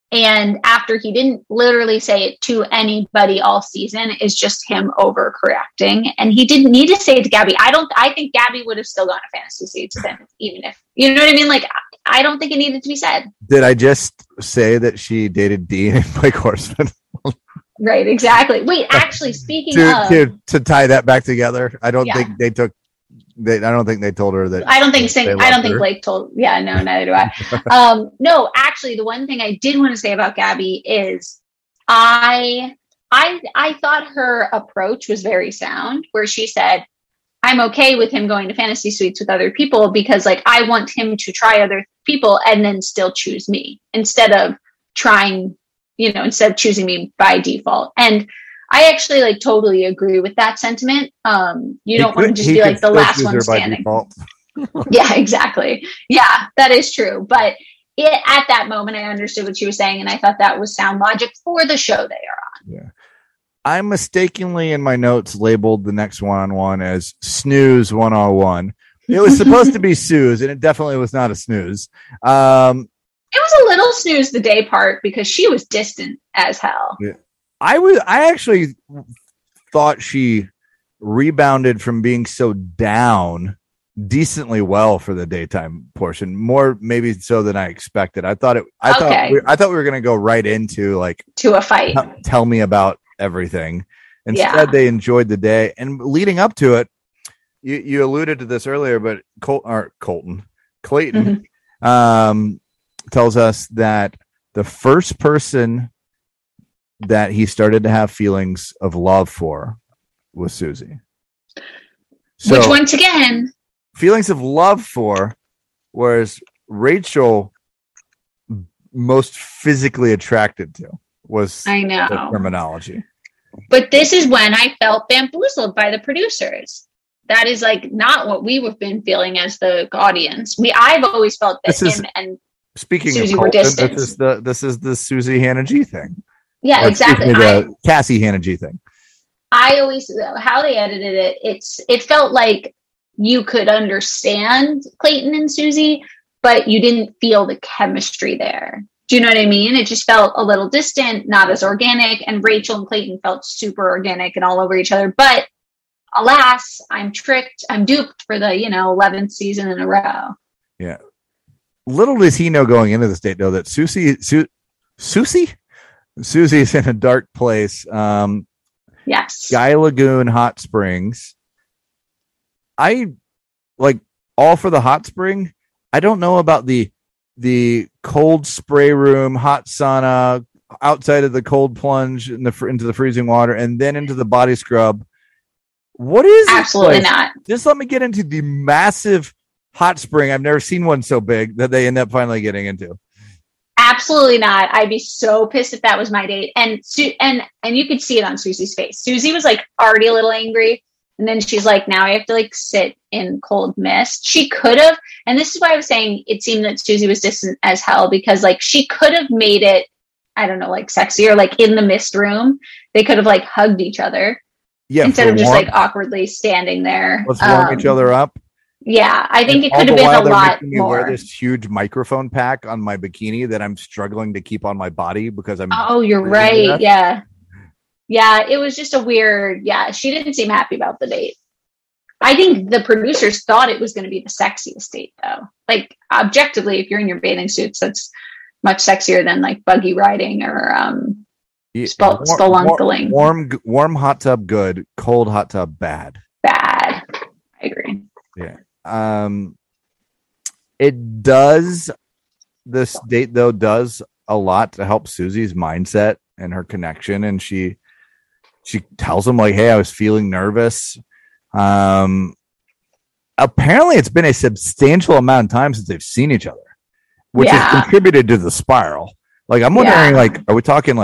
And after he didn't literally say it to anybody all season, is just him overcorrecting. And he didn't need to say it to Gabby. I think Gabby would have still gone to fantasy suites with him, even if, you know what I mean? I don't think it needed to be said. Did I just say that she dated Dean and Blake Horseman? Right. Exactly. Wait, actually speaking of, to tie that back together, I don't think they took, I don't think they told her that. I don't think Blake told. Yeah, no, neither do I. No, actually, the one thing I did want to say about Gabby is I thought her approach was very sound, where she said, "I'm okay with him going to fantasy suites with other people because I want him to try other people and then still choose me instead of choosing me by default." And I actually totally agree with that sentiment. You don't want to just be the last one standing. Yeah, exactly. Yeah, that is true. But at that moment, I understood what she was saying, and I thought that was sound logic for the show they are on. Yeah, I mistakenly in my notes labeled the next one-on-one as snooze 101, It was supposed to be Suze, and it definitely was not a snooze. It was a little snooze the day part because she was distant as hell. Yeah. I actually thought she rebounded from being so down decently well for the daytime portion, more maybe so than I expected. I thought we were going to go right into to a fight. Tell me about everything. Instead, they enjoyed the day, and leading up to it, you alluded to this earlier, but Clayton mm-hmm. Tells us that the first person that he started to have feelings of love for was Susie. So, which once again, feelings of love for, whereas Rachel most physically attracted to was the terminology. But this is when I felt bamboozled by the producers. That is not what we have been feeling as the audience. I've always felt that this him is, and speaking Susie of Colton, were distant. This is the Susie Hannah G thing. Yeah, exactly. The Cassie Hannah G thing. I always, how they edited it, it felt like you could understand Clayton and Susie, but you didn't feel the chemistry there. Do you know what I mean? It just felt a little distant, not as organic, and Rachel and Clayton felt super organic and all over each other. But alas, I'm tricked. I'm duped for the, 11th season in a row. Yeah. Little does he know going into this date, though, that Susie's in a dark place. Yes. Sky Lagoon Hot Springs. I all for the hot spring. I don't know about the cold spray room, hot sauna, outside of the cold plunge into the freezing water, and then into the body scrub. What is absolutely not? Just let me get into the massive hot spring. I've never seen one so big that they end up finally getting into. Absolutely not. I'd be so pissed if that was my date. And you could see it on Susie's face. Susie was already a little angry. And then she's like, now I have to sit in cold mist. She could have. And this is why I was saying it seemed that Susie was distant as hell, because she could have made it, I don't know, sexier, in the mist room. They could have hugged each other. Yeah, instead of just awkwardly standing there. Let's warm each other up. Yeah, I think it could have been a lot more. I wear this huge microphone pack on my bikini that I'm struggling to keep on my body because I'm. Oh, you're right. That. Yeah. Yeah, it was just a weird, she didn't seem happy about the date. I think the producers thought it was going to be the sexiest date, though. Objectively, if you're in your bathing suits, that's much sexier than, buggy riding or spelunking. Warm hot tub good, cold hot tub bad. Bad. I agree. Yeah. This date, though, does a lot to help Susie's mindset and her connection, and she tells him hey, I was feeling nervous. Apparently it's been a substantial amount of time since they've seen each other, which has contributed to the spiral. I'm wondering, are we talking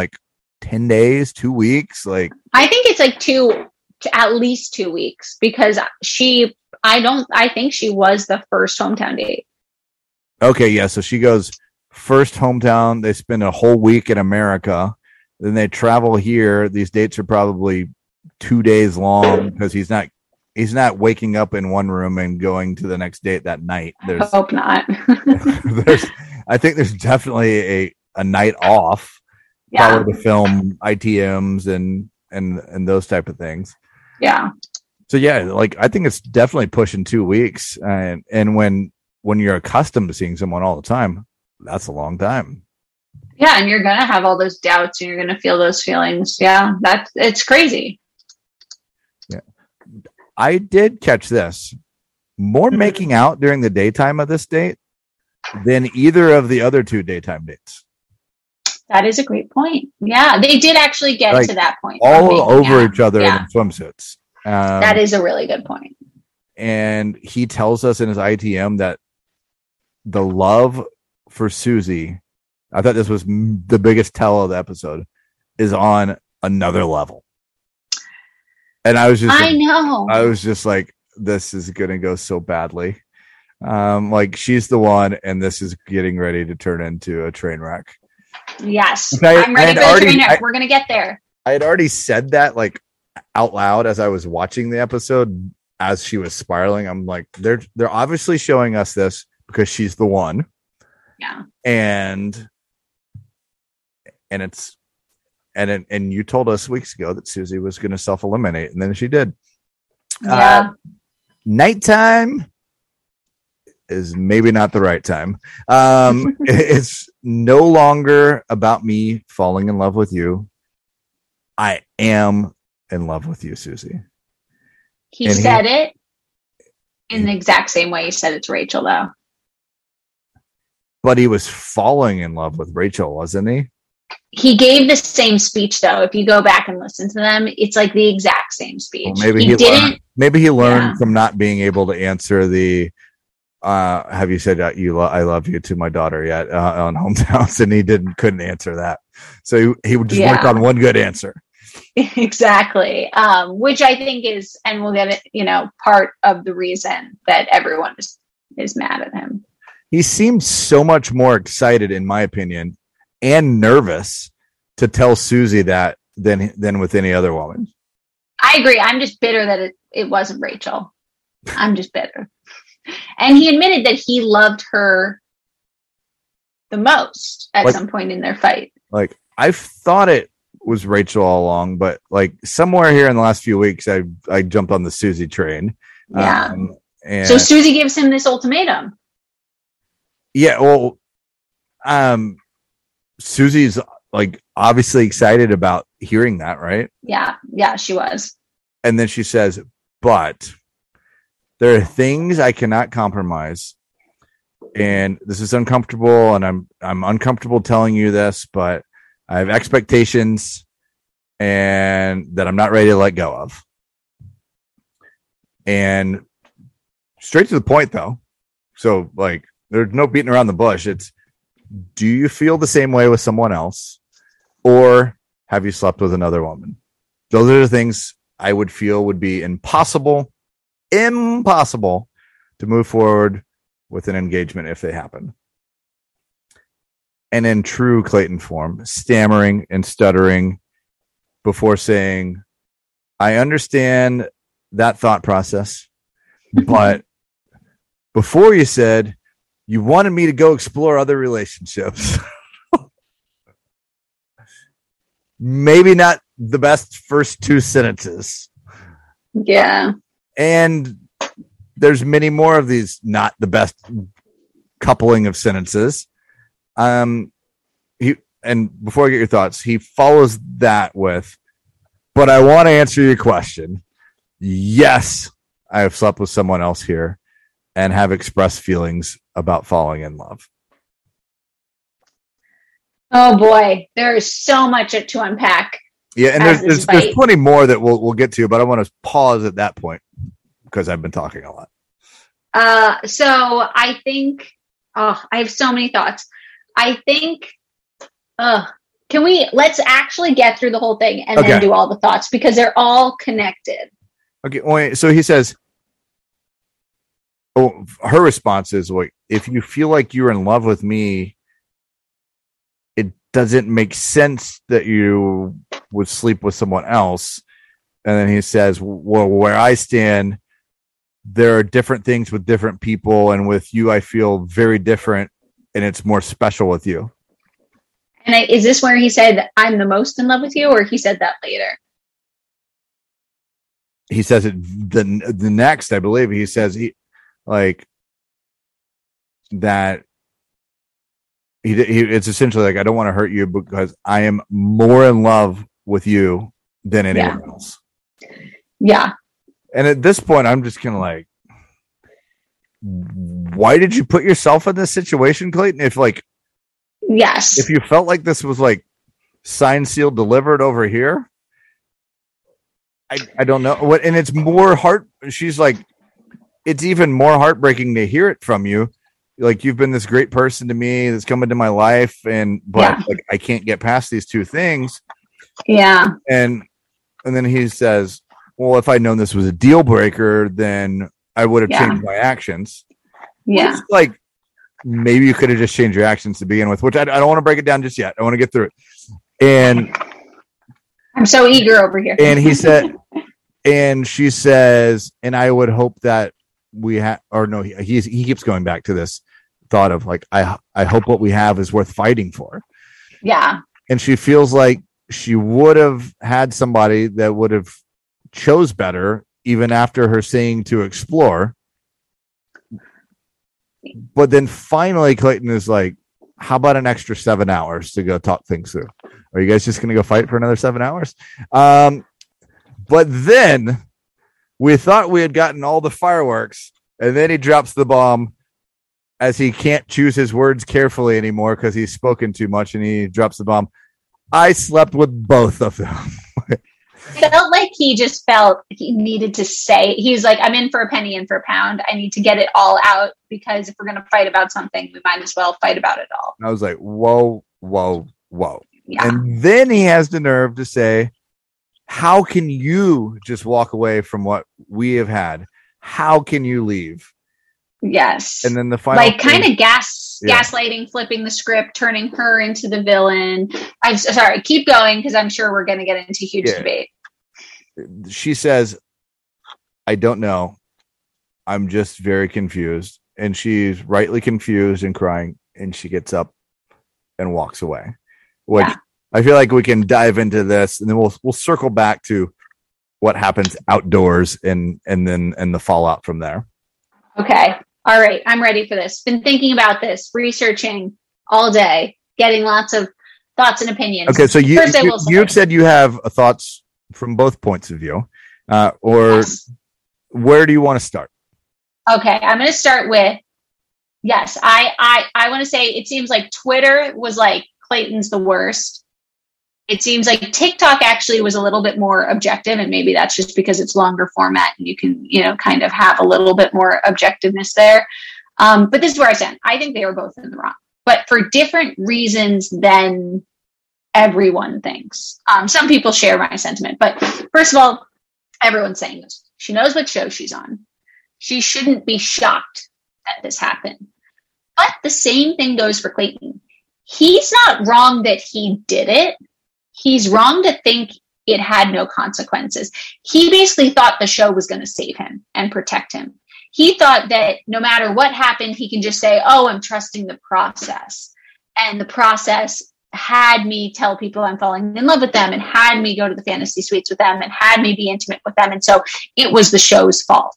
10 days, 2 weeks? I think it's at least 2 weeks, because I think she was the first hometown date. Okay. Yeah. So she goes first hometown. They spend a whole week in America. Then they travel here. These dates are probably 2 days long because he's not waking up in one room and going to the next date that night. I hope not. I think there's definitely a night off. Probably to film ITMs and those type of things. Yeah. So I think it's definitely pushing 2 weeks, and when you're accustomed to seeing someone all the time, that's a long time. Yeah, and you're going to have all those doubts, and you're going to feel those feelings. Yeah, it's crazy. Yeah, I did catch this. More making out during the daytime of this date than either of the other two daytime dates. That is a great point. Yeah, they did actually get to that point. All over each other in swimsuits. That is a really good point. And he tells us in his ITM that the love for Susie... I thought this was the biggest tell of the episode, is on another level. And I was just, this is going to go so badly. She's the one, and this is getting ready to turn into a train wreck. Yes. I'm ready for the train wreck. We're going to get there. I had already said that out loud as I was watching the episode as she was spiraling, I'm like, they're obviously showing us this because she's the one. Yeah. And you told us weeks ago that Susie was going to self-eliminate, and then she did. Yeah. Nighttime is maybe not the right time. It's no longer about me falling in love with you. I am in love with you, Susie. He said it in the exact same way he said it to Rachel, though. But he was falling in love with Rachel, wasn't he? He gave the same speech, though. If you go back and listen to them, it's like the exact same speech. Well, maybe he learned yeah. from not being able to answer the have you said I love you to my daughter yet on Hometowns, and he couldn't answer that. So he would just work on one good answer. Exactly. Which I think is, and we'll get it, part of the reason that everyone is mad at him. He seemed so much more excited, in my opinion, and nervous to tell Susie that than with any other woman. I agree. I'm just bitter that it wasn't Rachel. I'm just bitter. And he admitted that he loved her the most at some point in their fight. Like, I've thought it was Rachel all along, but somewhere here in the last few weeks, I jumped on the Susie train. Yeah. So Susie gives him this ultimatum. Yeah. Well, Susie's obviously excited about hearing that, right? Yeah. Yeah, she was. And then she says, but there are things I cannot compromise. And this is uncomfortable. And I'm uncomfortable telling you this, but I have expectations and that I'm not ready to let go of. And straight to the point, though. So there's no beating around the bush. It's, do you feel the same way with someone else, or have you slept with another woman? Those are the things I would feel would be impossible to move forward with an engagement if they happen. And in true Clayton form, stammering and stuttering before saying, I understand that thought process, but before you said, you wanted me to go explore other relationships. Maybe not the best first two sentences. Yeah. And there's many more of these, not the best coupling of sentences. And before I get your thoughts, he follows that with, but I want to answer your question. Yes, I have slept with someone else here and have expressed feelings about falling in love. Oh boy, there is so much to unpack. Yeah, and there's plenty more that we'll get to, but I want to pause at that point because I've been talking a lot. So I think I have so many thoughts. I think let's actually get through the whole thing and then do all the thoughts because they're all connected. Okay, wait, so he says, oh, her response is, wait, if you feel like you're in love with me, it doesn't make sense that you would sleep with someone else. And then he says, well, where I stand, there are different things with different people. And with you, I feel very different. And it's more special with you. And is this where he said, I'm the most in love with you? Or he said that later? He says it the next, I believe. He says it's essentially I don't want to hurt you because I am more in love with you than anyone else. Yeah. And at this point, I'm just kind of why did you put yourself in this situation, Clayton? If you felt like this was signed, sealed, delivered over here, I don't know what. And it's more it's even more heartbreaking to hear it from you. You've been this great person to me that's come into my life. But I can't get past these two things. Yeah. And then he says, well, if I'd known this was a deal breaker, then I would have changed my actions. Yeah. It's maybe you could have just changed your actions to begin with, which I don't want to break it down just yet. I want to get through it. And I'm so eager over here. And he said, And she says, and I would hope that we have, or no, he keeps going back to this thought of like, I hope what we have is worth fighting for. Yeah. And she feels like she would have had somebody that would have chose better, even after her saying to explore. But then finally Clayton is like, how about an extra 7 hours to go talk things through? Are you guys just going to go fight for another 7 hours? But then we thought we had gotten all the fireworks, and then he drops the bomb as he can't choose his words carefully anymore because he's spoken too much, and he drops the bomb. I slept with both of them. Felt like he just felt he needed to say, he was like, I'm in for a penny, in for a pound. I need to get it all out because if we're going to fight about something, we might as well fight about it all. And I was like, whoa, whoa, whoa. Yeah. And then he has the nerve to say, how can you just walk away from what we have had? How can you leave? Yes. And then the final, like, kind of gaslighting, flipping the script, turning her into the villain. I'm sorry, keep going because I'm sure we're going to get into huge debate. She says, I don't know. I'm just very confused. And she's rightly confused and crying. And she gets up and walks away. Which, yeah. I feel like we can dive into this, and then we'll circle back to what happens outdoors and then the fallout from there. Okay. All right. I'm ready for this. Been thinking about this, researching all day, getting lots of thoughts and opinions. Okay. So you said you have thoughts from both points of view, where do you want to start? Okay. I'm going to start with, yes, I want to say it seems like Twitter was like Clayton's the worst. It seems like TikTok actually was a little bit more objective, and maybe that's just because it's longer format and you can, kind of have a little bit more objectiveness there. But this is where I stand. I think they were both in the wrong, but for different reasons than everyone thinks. Some people share my sentiment, but first of all, everyone's saying this. She knows what show she's on. She shouldn't be shocked that this happened. But the same thing goes for Clayton. He's not wrong that he did it. He's wrong to think it had no consequences. He basically thought the show was going to save him and protect him. He thought that no matter what happened, he can just say, oh, I'm trusting the process. And the process had me tell people I'm falling in love with them, and had me go to the fantasy suites with them, and had me be intimate with them. And so it was the show's fault.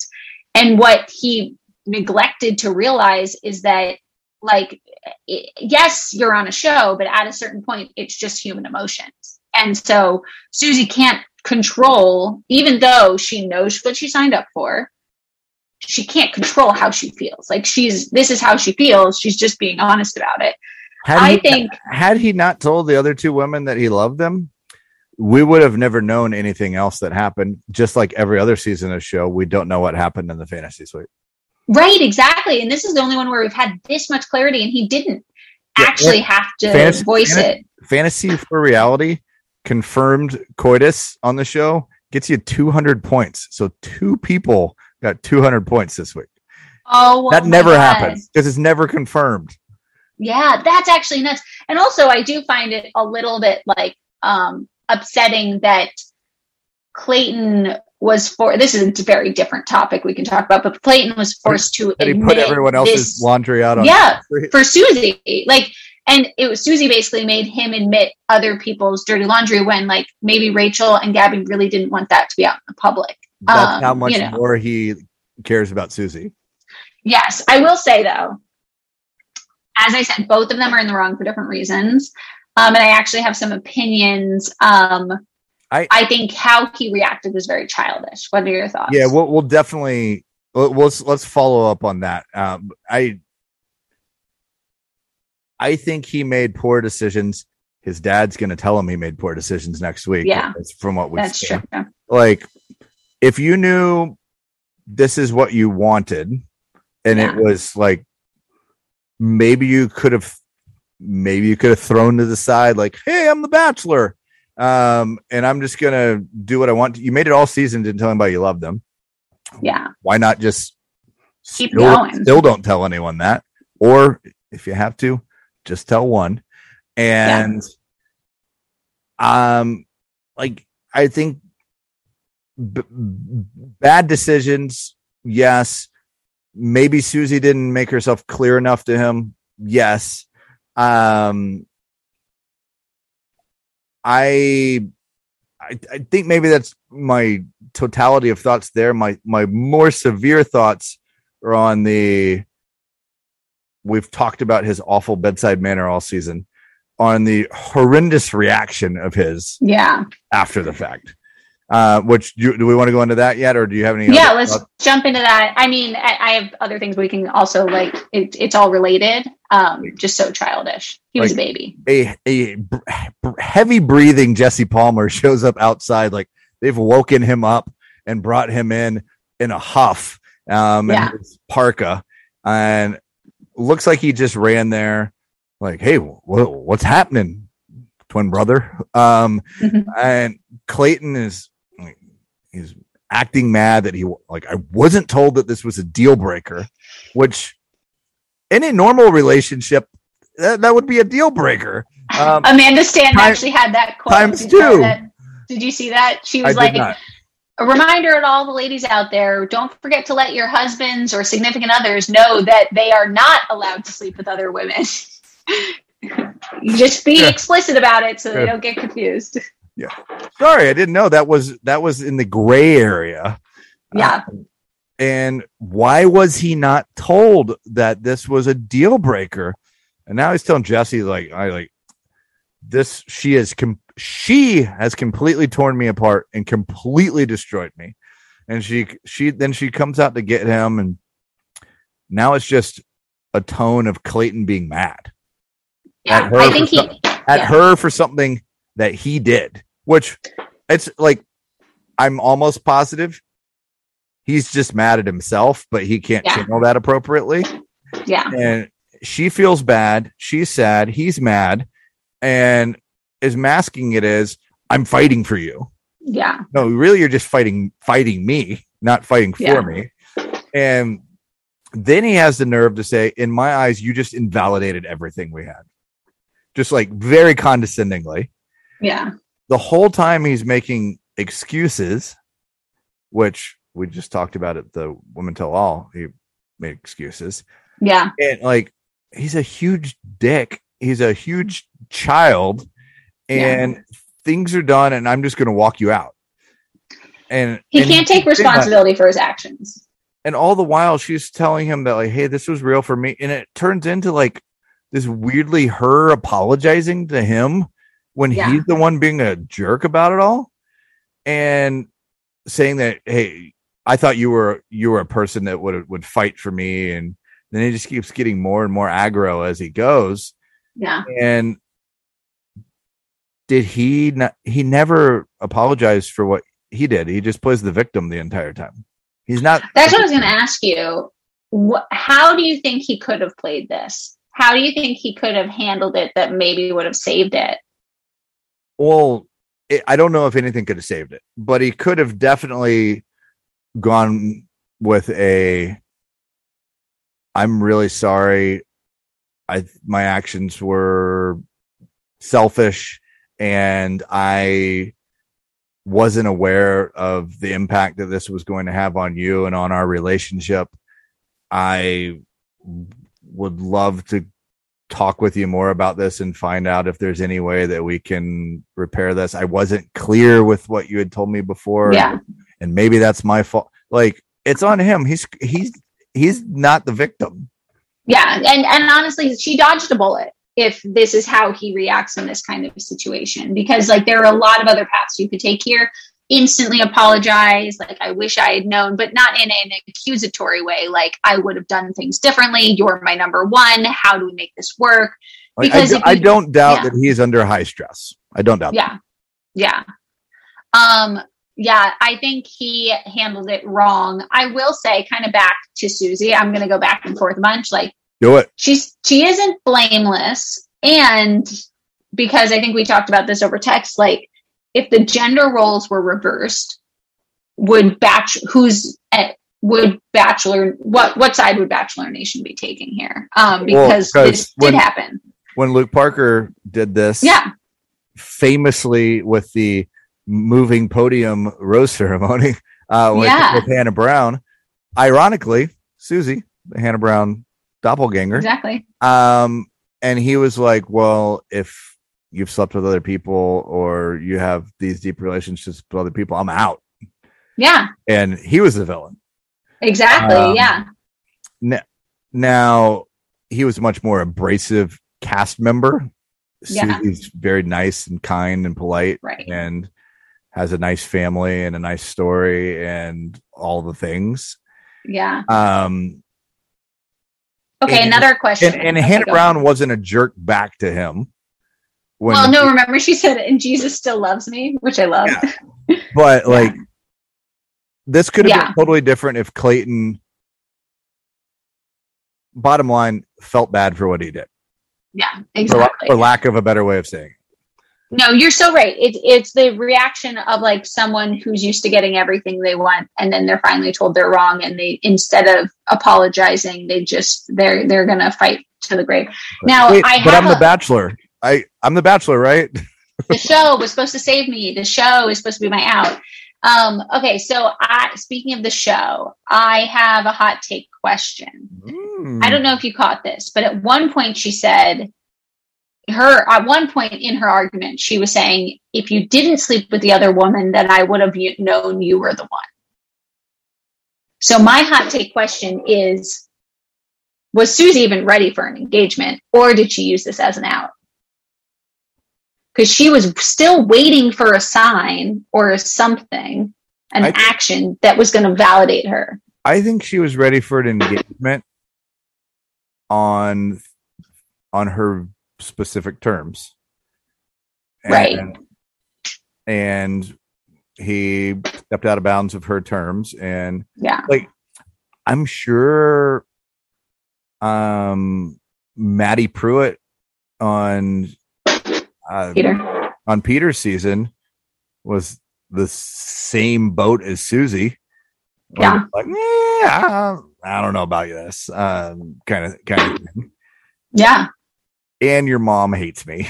And what he neglected to realize is that, like, yes, you're on a show, but at a certain point, it's just human emotions. And so Susie can't control, even though she knows what she signed up for, she can't control how she feels. Like, this is how she feels. She's just being honest about it. Had he not told the other two women that he loved them, we would have never known anything else that happened. Just like every other season of show, we don't know what happened in the fantasy suite. Right, exactly. And this is the only one where we've had this much clarity, and he didn't actually have to voice it. Fantasy Four Reality confirmed coitus on the show gets you 200 points. So two people got 200 points this week. Oh, that never happens because it's never confirmed. Yeah, that's actually nuts. And also, I do find it a little bit like upsetting that Clayton was this is a very different topic we can talk about, but Clayton was forced to admit he put everyone else's laundry out on for Susie. Like, and it was Susie basically made him admit other people's dirty laundry when, like, maybe Rachel and Gabby really didn't want that to be out in the public. That's how much more he cares about Susie. Yes. I will say, though, as I said, both of them are in the wrong for different reasons. And I actually have some opinions. I think how he reacted was very childish. What are your thoughts? Yeah, we'll definitely let's follow up on that. I think he made poor decisions. His dad's going to tell him he made poor decisions next week. Yeah, from what we see. True. Like, if you knew this is what you wanted, and it was like, maybe you could have thrown to the side, like, hey, I'm the Bachelor. And I'm just gonna do what I want. You made it all season, didn't tell anybody you loved them. Yeah. Why not just keep going? Still don't tell anyone that, or if you have to, just tell one. And I think bad decisions. Yes. Maybe Susie didn't make herself clear enough to him. Yes. I think maybe that's my totality of thoughts there. My more severe thoughts are on the, we've talked about his awful bedside manner all season, on the horrendous reaction of his after the fact. Do we want to go into that yet, or do you have any? Yeah, let's jump into that. I mean, I have other things, but we can also it's all related. Just so childish. He was a baby. A heavy breathing Jesse Palmer shows up outside, like they've woken him up and brought him in a huff, and his parka, and looks like he just ran there. Like, hey, what's happening, twin brother? And Clayton is. He's acting mad that I wasn't told that this was a deal breaker, which in a normal relationship, that would be a deal breaker. Amanda Stanton actually had that quote. Did you see that? She was like, a reminder to all the ladies out there, don't forget to let your husbands or significant others know that they are not allowed to sleep with other women. Just be explicit about it so they don't get confused. Yeah. Sorry, I didn't know that was in the gray area. Yeah. And why was he not told that this was a deal breaker? And now he's telling Jesse, she has completely torn me apart and completely destroyed me. And she comes out to get him, and now it's just a tone of Clayton being mad. Yeah, I think her for something that he did. Which, it's like, I'm almost positive he's just mad at himself, but he can't channel that appropriately. Yeah. And she feels bad. She's sad. He's mad. And is masking it as, I'm fighting for you. Yeah. No, really, you're just fighting me, not fighting for me. And then he has the nerve to say, in my eyes, you just invalidated everything we had. Just like very condescendingly. Yeah. The whole time he's making excuses, which we just talked about at the Women Tell All. He made excuses. Yeah. And he's a huge dick. He's a huge child. And things are done, and I'm just going to walk you out. And he can't take responsibility for his actions. And all the while, she's telling him that, hey, this was real for me. And it turns into this weirdly her apologizing to him, when he's the one being a jerk about it all, and saying that, hey, I thought you were a person that would fight for me. And then he just keeps getting more and more aggro as he goes. Yeah. And did he not, he never apologized for what he did. He just plays the victim the entire time. He's not. That's what I was going to ask you. How do you think he could have played this? How do you think he could have handled it that maybe would have saved it? Well, I don't know if anything could have saved it, but he could have definitely gone with a, I'm really sorry. My actions were selfish, and I wasn't aware of the impact that this was going to have on you and on our relationship. I would love to talk with you more about this and find out if there's any way that we can repair this. I wasn't clear with what you had told me before. Yeah. And maybe that's my fault. It's on him. He's not the victim. Yeah. And honestly, she dodged a bullet if this is how he reacts in this kind of situation, because there are a lot of other paths you could take here. Instantly apologize. I wish I had known, but not in an accusatory way. I would have done things differently. You're my number one. How do we make this work? Because I don't doubt that he's under high stress. I don't doubt. Yeah. That. Yeah. Yeah. I think he handled it wrong. I will say, kind of back to Susie, I'm going to go back and forth a bunch. Do it. She isn't blameless. And because I think we talked about this over text, if the gender roles were reversed, what side would Bachelor Nation be taking here? Because this did happen when Luke Parker did this, famously with the moving podium rose ceremony with Hannah Brown. Ironically, Susie, the Hannah Brown doppelganger. Exactly. And he was like, well, if you've slept with other people or you have these deep relationships with other people, I'm out. Yeah. And he was the villain. Exactly. Now, he was a much more abrasive cast member. Yeah. Susie's very nice and kind and polite, right, and has a nice family and a nice story and all the things. Yeah. Okay. Another question. And Hannah Brown wasn't a jerk back to him. Well, no, remember she said, and Jesus still loves me, which I love. Yeah. But like, this could have been totally different if Clayton, bottom line, felt bad for what he did. Yeah, exactly. For lack of a better way of saying it. No, you're so right. It's the reaction of like someone who's used to getting everything they want, and then they're finally told they're wrong, and they, instead of apologizing, they're gonna fight to the grave. Now, I'm the Bachelor. I'm the Bachelor, right? The show was supposed to save me. The show is supposed to be my out. Okay, so speaking of the show, I have a hot take question. I don't know if you caught this, but at one point she said, in her argument, she was saying, if you didn't sleep with the other woman, then I would have known you were the one. So my hot take question is, was Susie even ready for an engagement, or did she use this as an out? Because she was still waiting for a sign or something, action that was going to validate her. I think she was ready for an engagement on her specific terms. And he stepped out of bounds of her terms. And I'm sure Maddie Pruitt on Peter's season was the same boat as Susie. Yeah. Like, I don't know about this kind of thing. Yeah. And your mom hates me.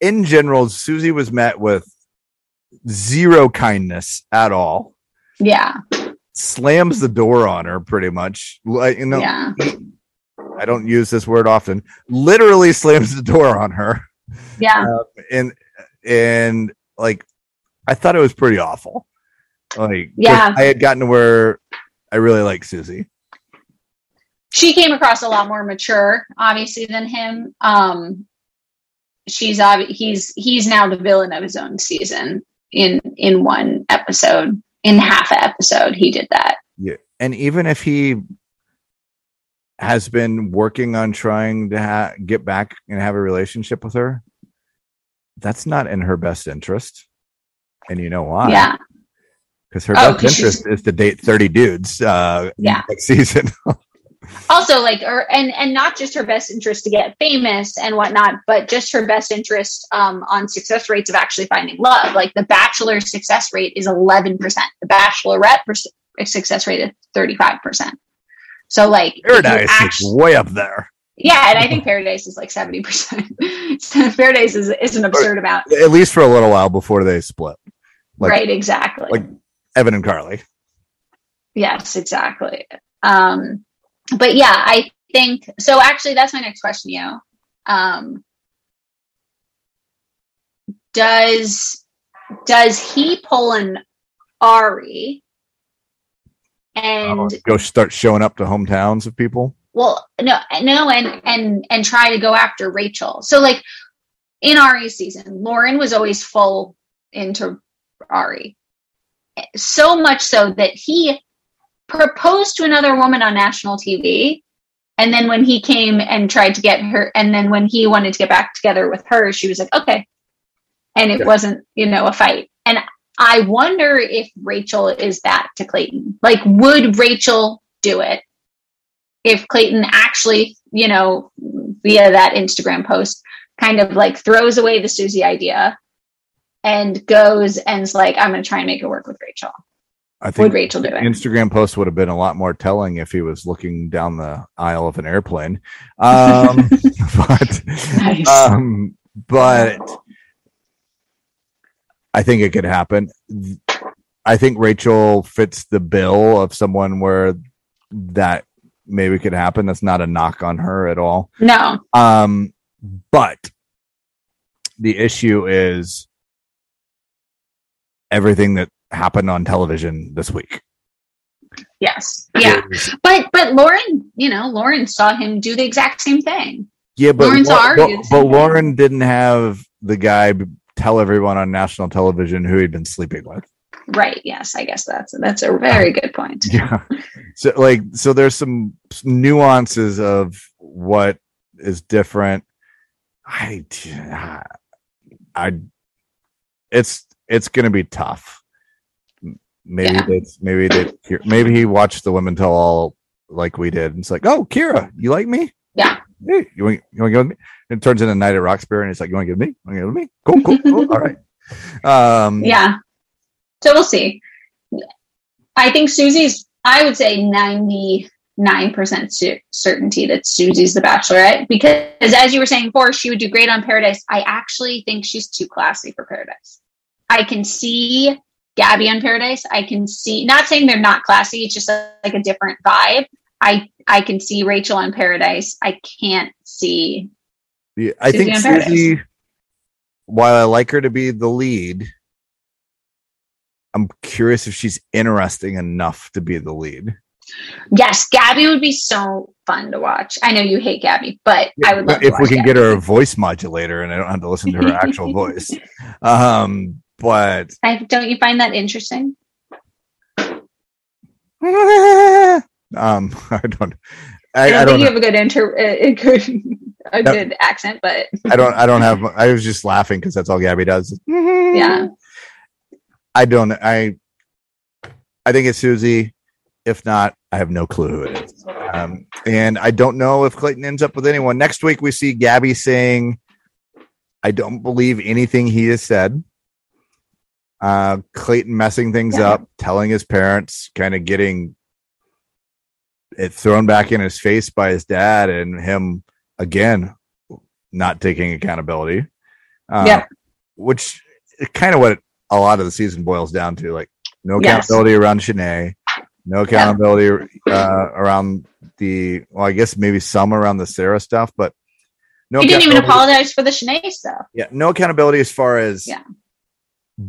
In general, Susie was met with zero kindness at all. Yeah. Slams the door on her pretty much. Like, you know. Yeah. I don't use this word often. Literally slams the door on her. Yeah. And like, I thought it was pretty awful. Like, I had gotten to where I really like Susie. She came across a lot more mature, obviously, than him. He's now the villain of his own season in one episode, in half an episode. He did that. Yeah. And even if he has been working on trying to get back and have a relationship with her, that's not in her best interest. And you know why? Yeah. Because her best interest is to date 30 dudes next season. Also, like, and not just her best interest to get famous and whatnot, but just her best interest on success rates of actually finding love. Like, the Bachelor success rate is 11%. The Bachelorette success rate is 35%. So, like, Paradise is way up there. Yeah, and I think Paradise is like 70%. So Paradise is an absurd amount. At least for a little while before they split. Like, right, exactly. Like Evan and Carly. Yes, exactly. But yeah, I think... So actually, that's my next question, Yo. Does he pull an Ari... and go start showing up to hometowns of people? Well, no, and try to go after Rachel. So, like, in Ari's season, Lauren was always full into Ari, so much so that he proposed to another woman on national TV, and then when he came and tried to get her, and then when he wanted to get back together with her, she was like, okay, and it wasn't, a fight. And I wonder if Rachel is that to Clayton. Like, would Rachel do it if Clayton actually, via that Instagram post, kind of like throws away the Susie idea and goes and's like, I'm going to try and make it work with Rachel? I think would Rachel do it? Instagram post would have been a lot more telling if he was looking down the aisle of an airplane. Nice. but I think it could happen. I think Rachel fits the bill of someone where that maybe could happen. That's not a knock on her at all. No. But the issue is everything that happened on television this week. Yes. Yeah. But Lauren, Lauren saw him do the exact same thing. Yeah, but Lauren didn't have the guy tell everyone on national television who he'd been sleeping with. Right. Yes. I guess that's a very good point. Yeah. So there's some nuances of what is different. It's going to be tough. Maybe he watched the women tell all like we did. And it's like, oh, Kira, you like me? Yeah. Hey, you want to go with me? And it turns into Night at Roxbury, and it's like, you want to go with me? Cool. All right. Yeah. So we'll see. I think Susie's, I would say 99% certainty that Susie's the Bachelorette, because as you were saying before, she would do great on Paradise. I actually think she's too classy for Paradise. I can see Gabby on Paradise. I can see, not saying they're not classy, it's just like a different vibe. I can see Rachel on Paradise. I can't see. Yeah, I think Susie, while I like her to be the lead, I'm curious if she's interesting enough to be the lead. Yes, Gabby would be so fun to watch. I know you hate Gabby, but I would love if we can Gabby. Get her a voice modulator and I don't have to listen to her actual voice. Don't you find that interesting? I don't think you have a good good accent, but I don't have. I was just laughing because that's all Gabby does. Yeah. I think it's Susie. If not, I have no clue who it is. And I don't know if Clayton ends up with anyone. Next week, we see Gabby saying, I don't believe anything he has said. Clayton messing things up, telling his parents, kind of getting it thrown back in his face by his dad, and him, again, not taking accountability. Which is kind of what a lot of the season boils down to, like no accountability around Shanae, no accountability around the, well, I guess maybe some around the Sarah stuff, but no. He didn't even apologize for the Shanae stuff. Yeah, no accountability as far as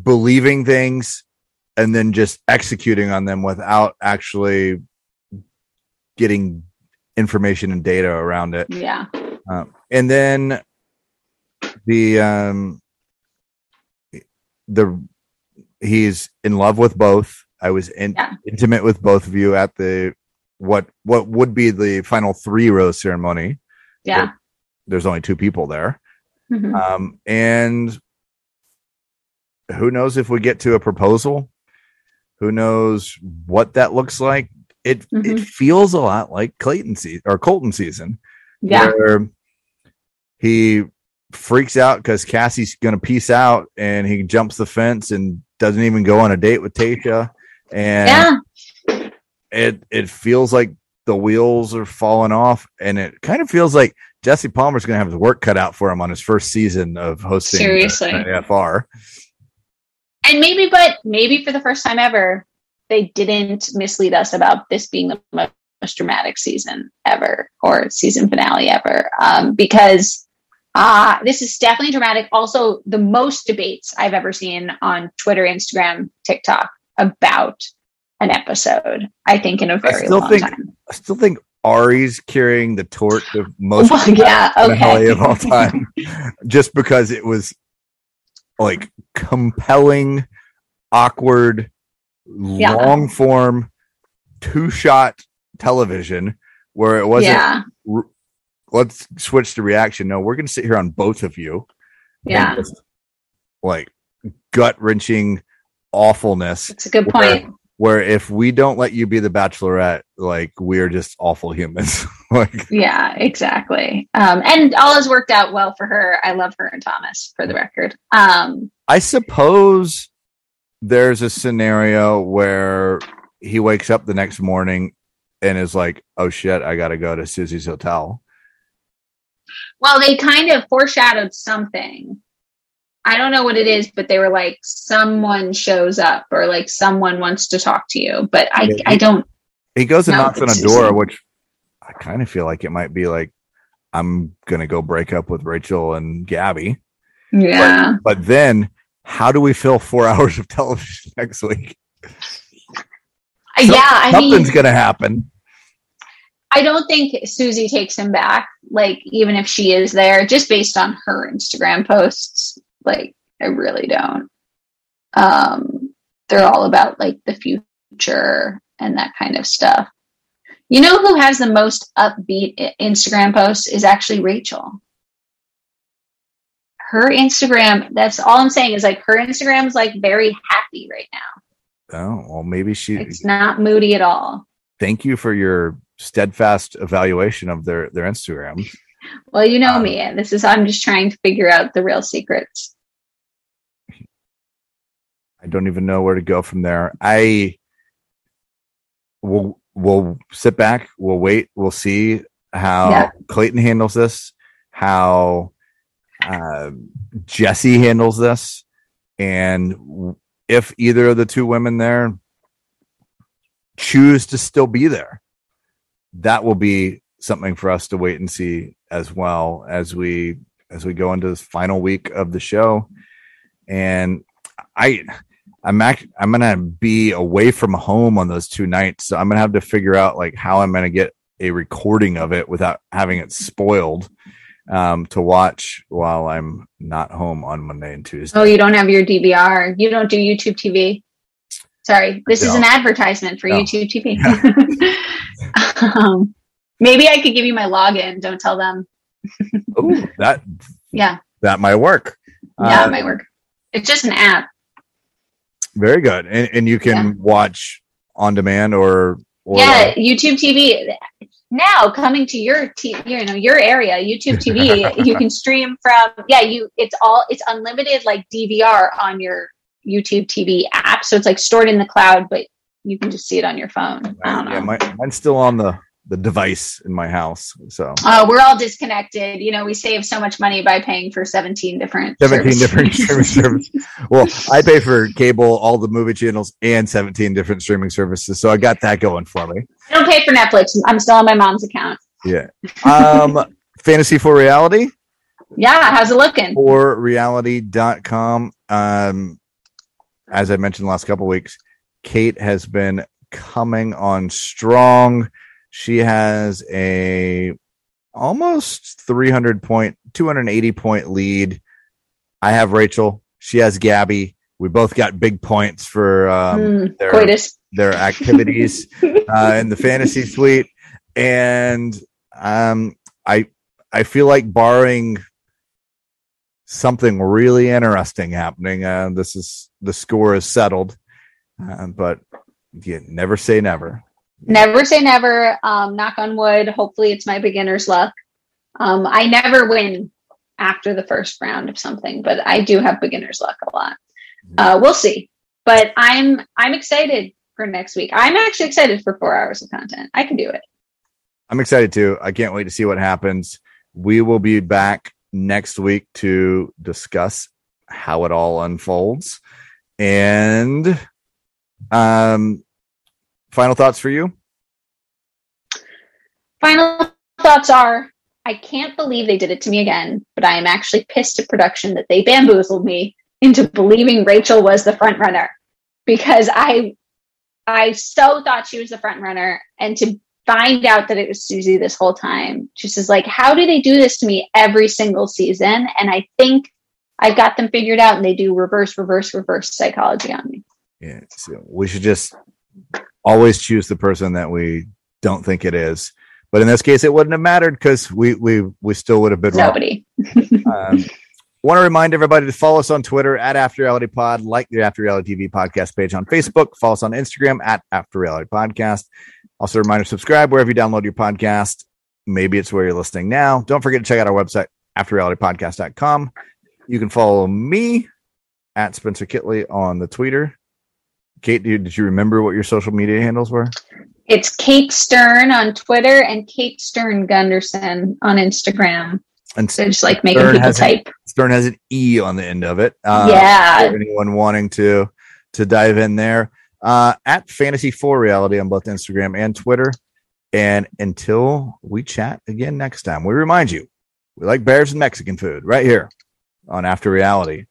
believing things and then just executing on them without actually getting information and data around it. Yeah, and then he's in love with both. I was intimate with both of you at the what would be the final 3-rose ceremony. Yeah, there's only 2 people there, and who knows if we get to a proposal? Who knows what that looks like? It feels a lot like Colton season, where he freaks out because Cassie's going to peace out, and he jumps the fence and doesn't even go on a date with Tayshia. And it feels like the wheels are falling off, and it kind of feels like Jesse Palmer's going to have his work cut out for him on his first season of hosting AFR. And maybe for the first time ever, they didn't mislead us about this being the most dramatic season ever, or season finale ever, because this is definitely dramatic. Also, the most debates I've ever seen on Twitter, Instagram, TikTok about an episode, I think, in a very long time. I still think Ari's carrying the torch of most finale of all time, just because it was like compelling, awkward, long form, 2-shot television where it wasn't let's switch to reaction. No, we're going to sit here on both of you. Yeah. Just, like, gut wrenching awfulness. That's a good point. Where if we don't let you be the Bachelorette, like, we're just awful humans. Yeah, exactly. And all has worked out well for her. I love her and Thomas, for the record. I suppose there's a scenario where he wakes up the next morning and is like, oh shit, I got to go to Susie's hotel. Well, they kind of foreshadowed something. I don't know what it is, but they were like, someone shows up or like someone wants to talk to you. But I don't. He goes and knocks on a door, which I kind of feel like it might be like, I'm going to go break up with Rachel and Gabby. Yeah. But then how do we fill 4 hours of television next week? Something's going to happen. I don't think Susie takes him back, like, even if she is there, just based on her Instagram posts. Like, I really don't. They're all about, like, the future and that kind of stuff. You know who has the most upbeat Instagram posts is actually Rachel. Her Instagram, that's all I'm saying, is, like, her Instagram is, like, very happy right now. Oh, well, maybe she... It's not moody at all. Thank you for your... steadfast evaluation of their Instagram. Well, you know me. This is, I'm just trying to figure out the real secrets. I don't even know where to go from there. We'll sit back. We'll wait. We'll see how Clayton handles this, how Jesse handles this. And if either of the two women there choose to still be there, that will be something for us to wait and see as well as we go into this final week of the show. And I'm going to be away from home on those two nights. So I'm going to have to figure out like how I'm going to get a recording of it without having it spoiled to watch while I'm not home on Monday and Tuesday. Oh, you don't have your DVR. You don't do YouTube TV. Sorry, this is an advertisement for YouTube TV. Yeah. Maybe I could give you my login. Don't tell them. Ooh, that might work. Yeah, it might work. It's just an app. Very good, and you can watch on demand or YouTube TV now coming to your your area. YouTube TV, you can stream from. Yeah, it's unlimited like DVR on your YouTube TV app, so it's like stored in the cloud, but you can just see it on your phone. I don't know. Mine's still on the device in my house, so we're all disconnected. We save so much money by paying for 17 different streaming services. Well, I pay for cable, all the movie channels, and 17 different streaming services, so I got that going for me. I don't pay for Netflix. I'm still on my mom's account. Fantasy for Reality. How's it looking? For reality.com. As I mentioned the last couple of weeks, Kate has been coming on strong. She has a almost 280 point lead. I have Rachel. She has Gabby. We both got big points for their activities in the fantasy suite. And I feel like barring something really interesting happening, the score is settled, but never say never. Never say never. Knock on wood. Hopefully it's my beginner's luck. I never win after the first round of something, but I do have beginner's luck a lot. We'll see. But I'm excited for next week. I'm actually excited for 4 hours of content. I can do it. I'm excited too. I can't wait to see what happens. We will be back next week to discuss how it all unfolds. And final thoughts for you? Final thoughts are, I can't believe they did it to me again, but I am actually pissed at production that they bamboozled me into believing Rachel was the front runner, because I so thought she was the front runner, and to find out that it was Susie this whole time, just is like, how do they do this to me every single season? And I think I've got them figured out, and they do reverse psychology on me. Yeah, so we should just always choose the person that we don't think it is. But in this case, it wouldn't have mattered because we still would have been nobody. Want to remind everybody to follow us on Twitter at After Reality Pod, like the After Reality TV podcast page on Facebook, follow us on Instagram at After Reality Podcast. Also, a reminder, subscribe wherever you download your podcast. Maybe it's where you're listening now. Don't forget to check out our website, afterrealitypodcast.com. You can follow me at Spencer Kitley on the Twitter. Kate, did you remember what your social media handles were? It's Kate Stern on Twitter and Kate Stern Gunderson on Instagram. And so just like making Stern people type. Stern has an E on the end of it. Yeah. For anyone wanting to dive in there. At Fantasy Four Reality on both Instagram and Twitter. And until we chat again next time, we remind you, we like bears and Mexican food right here on After Reality.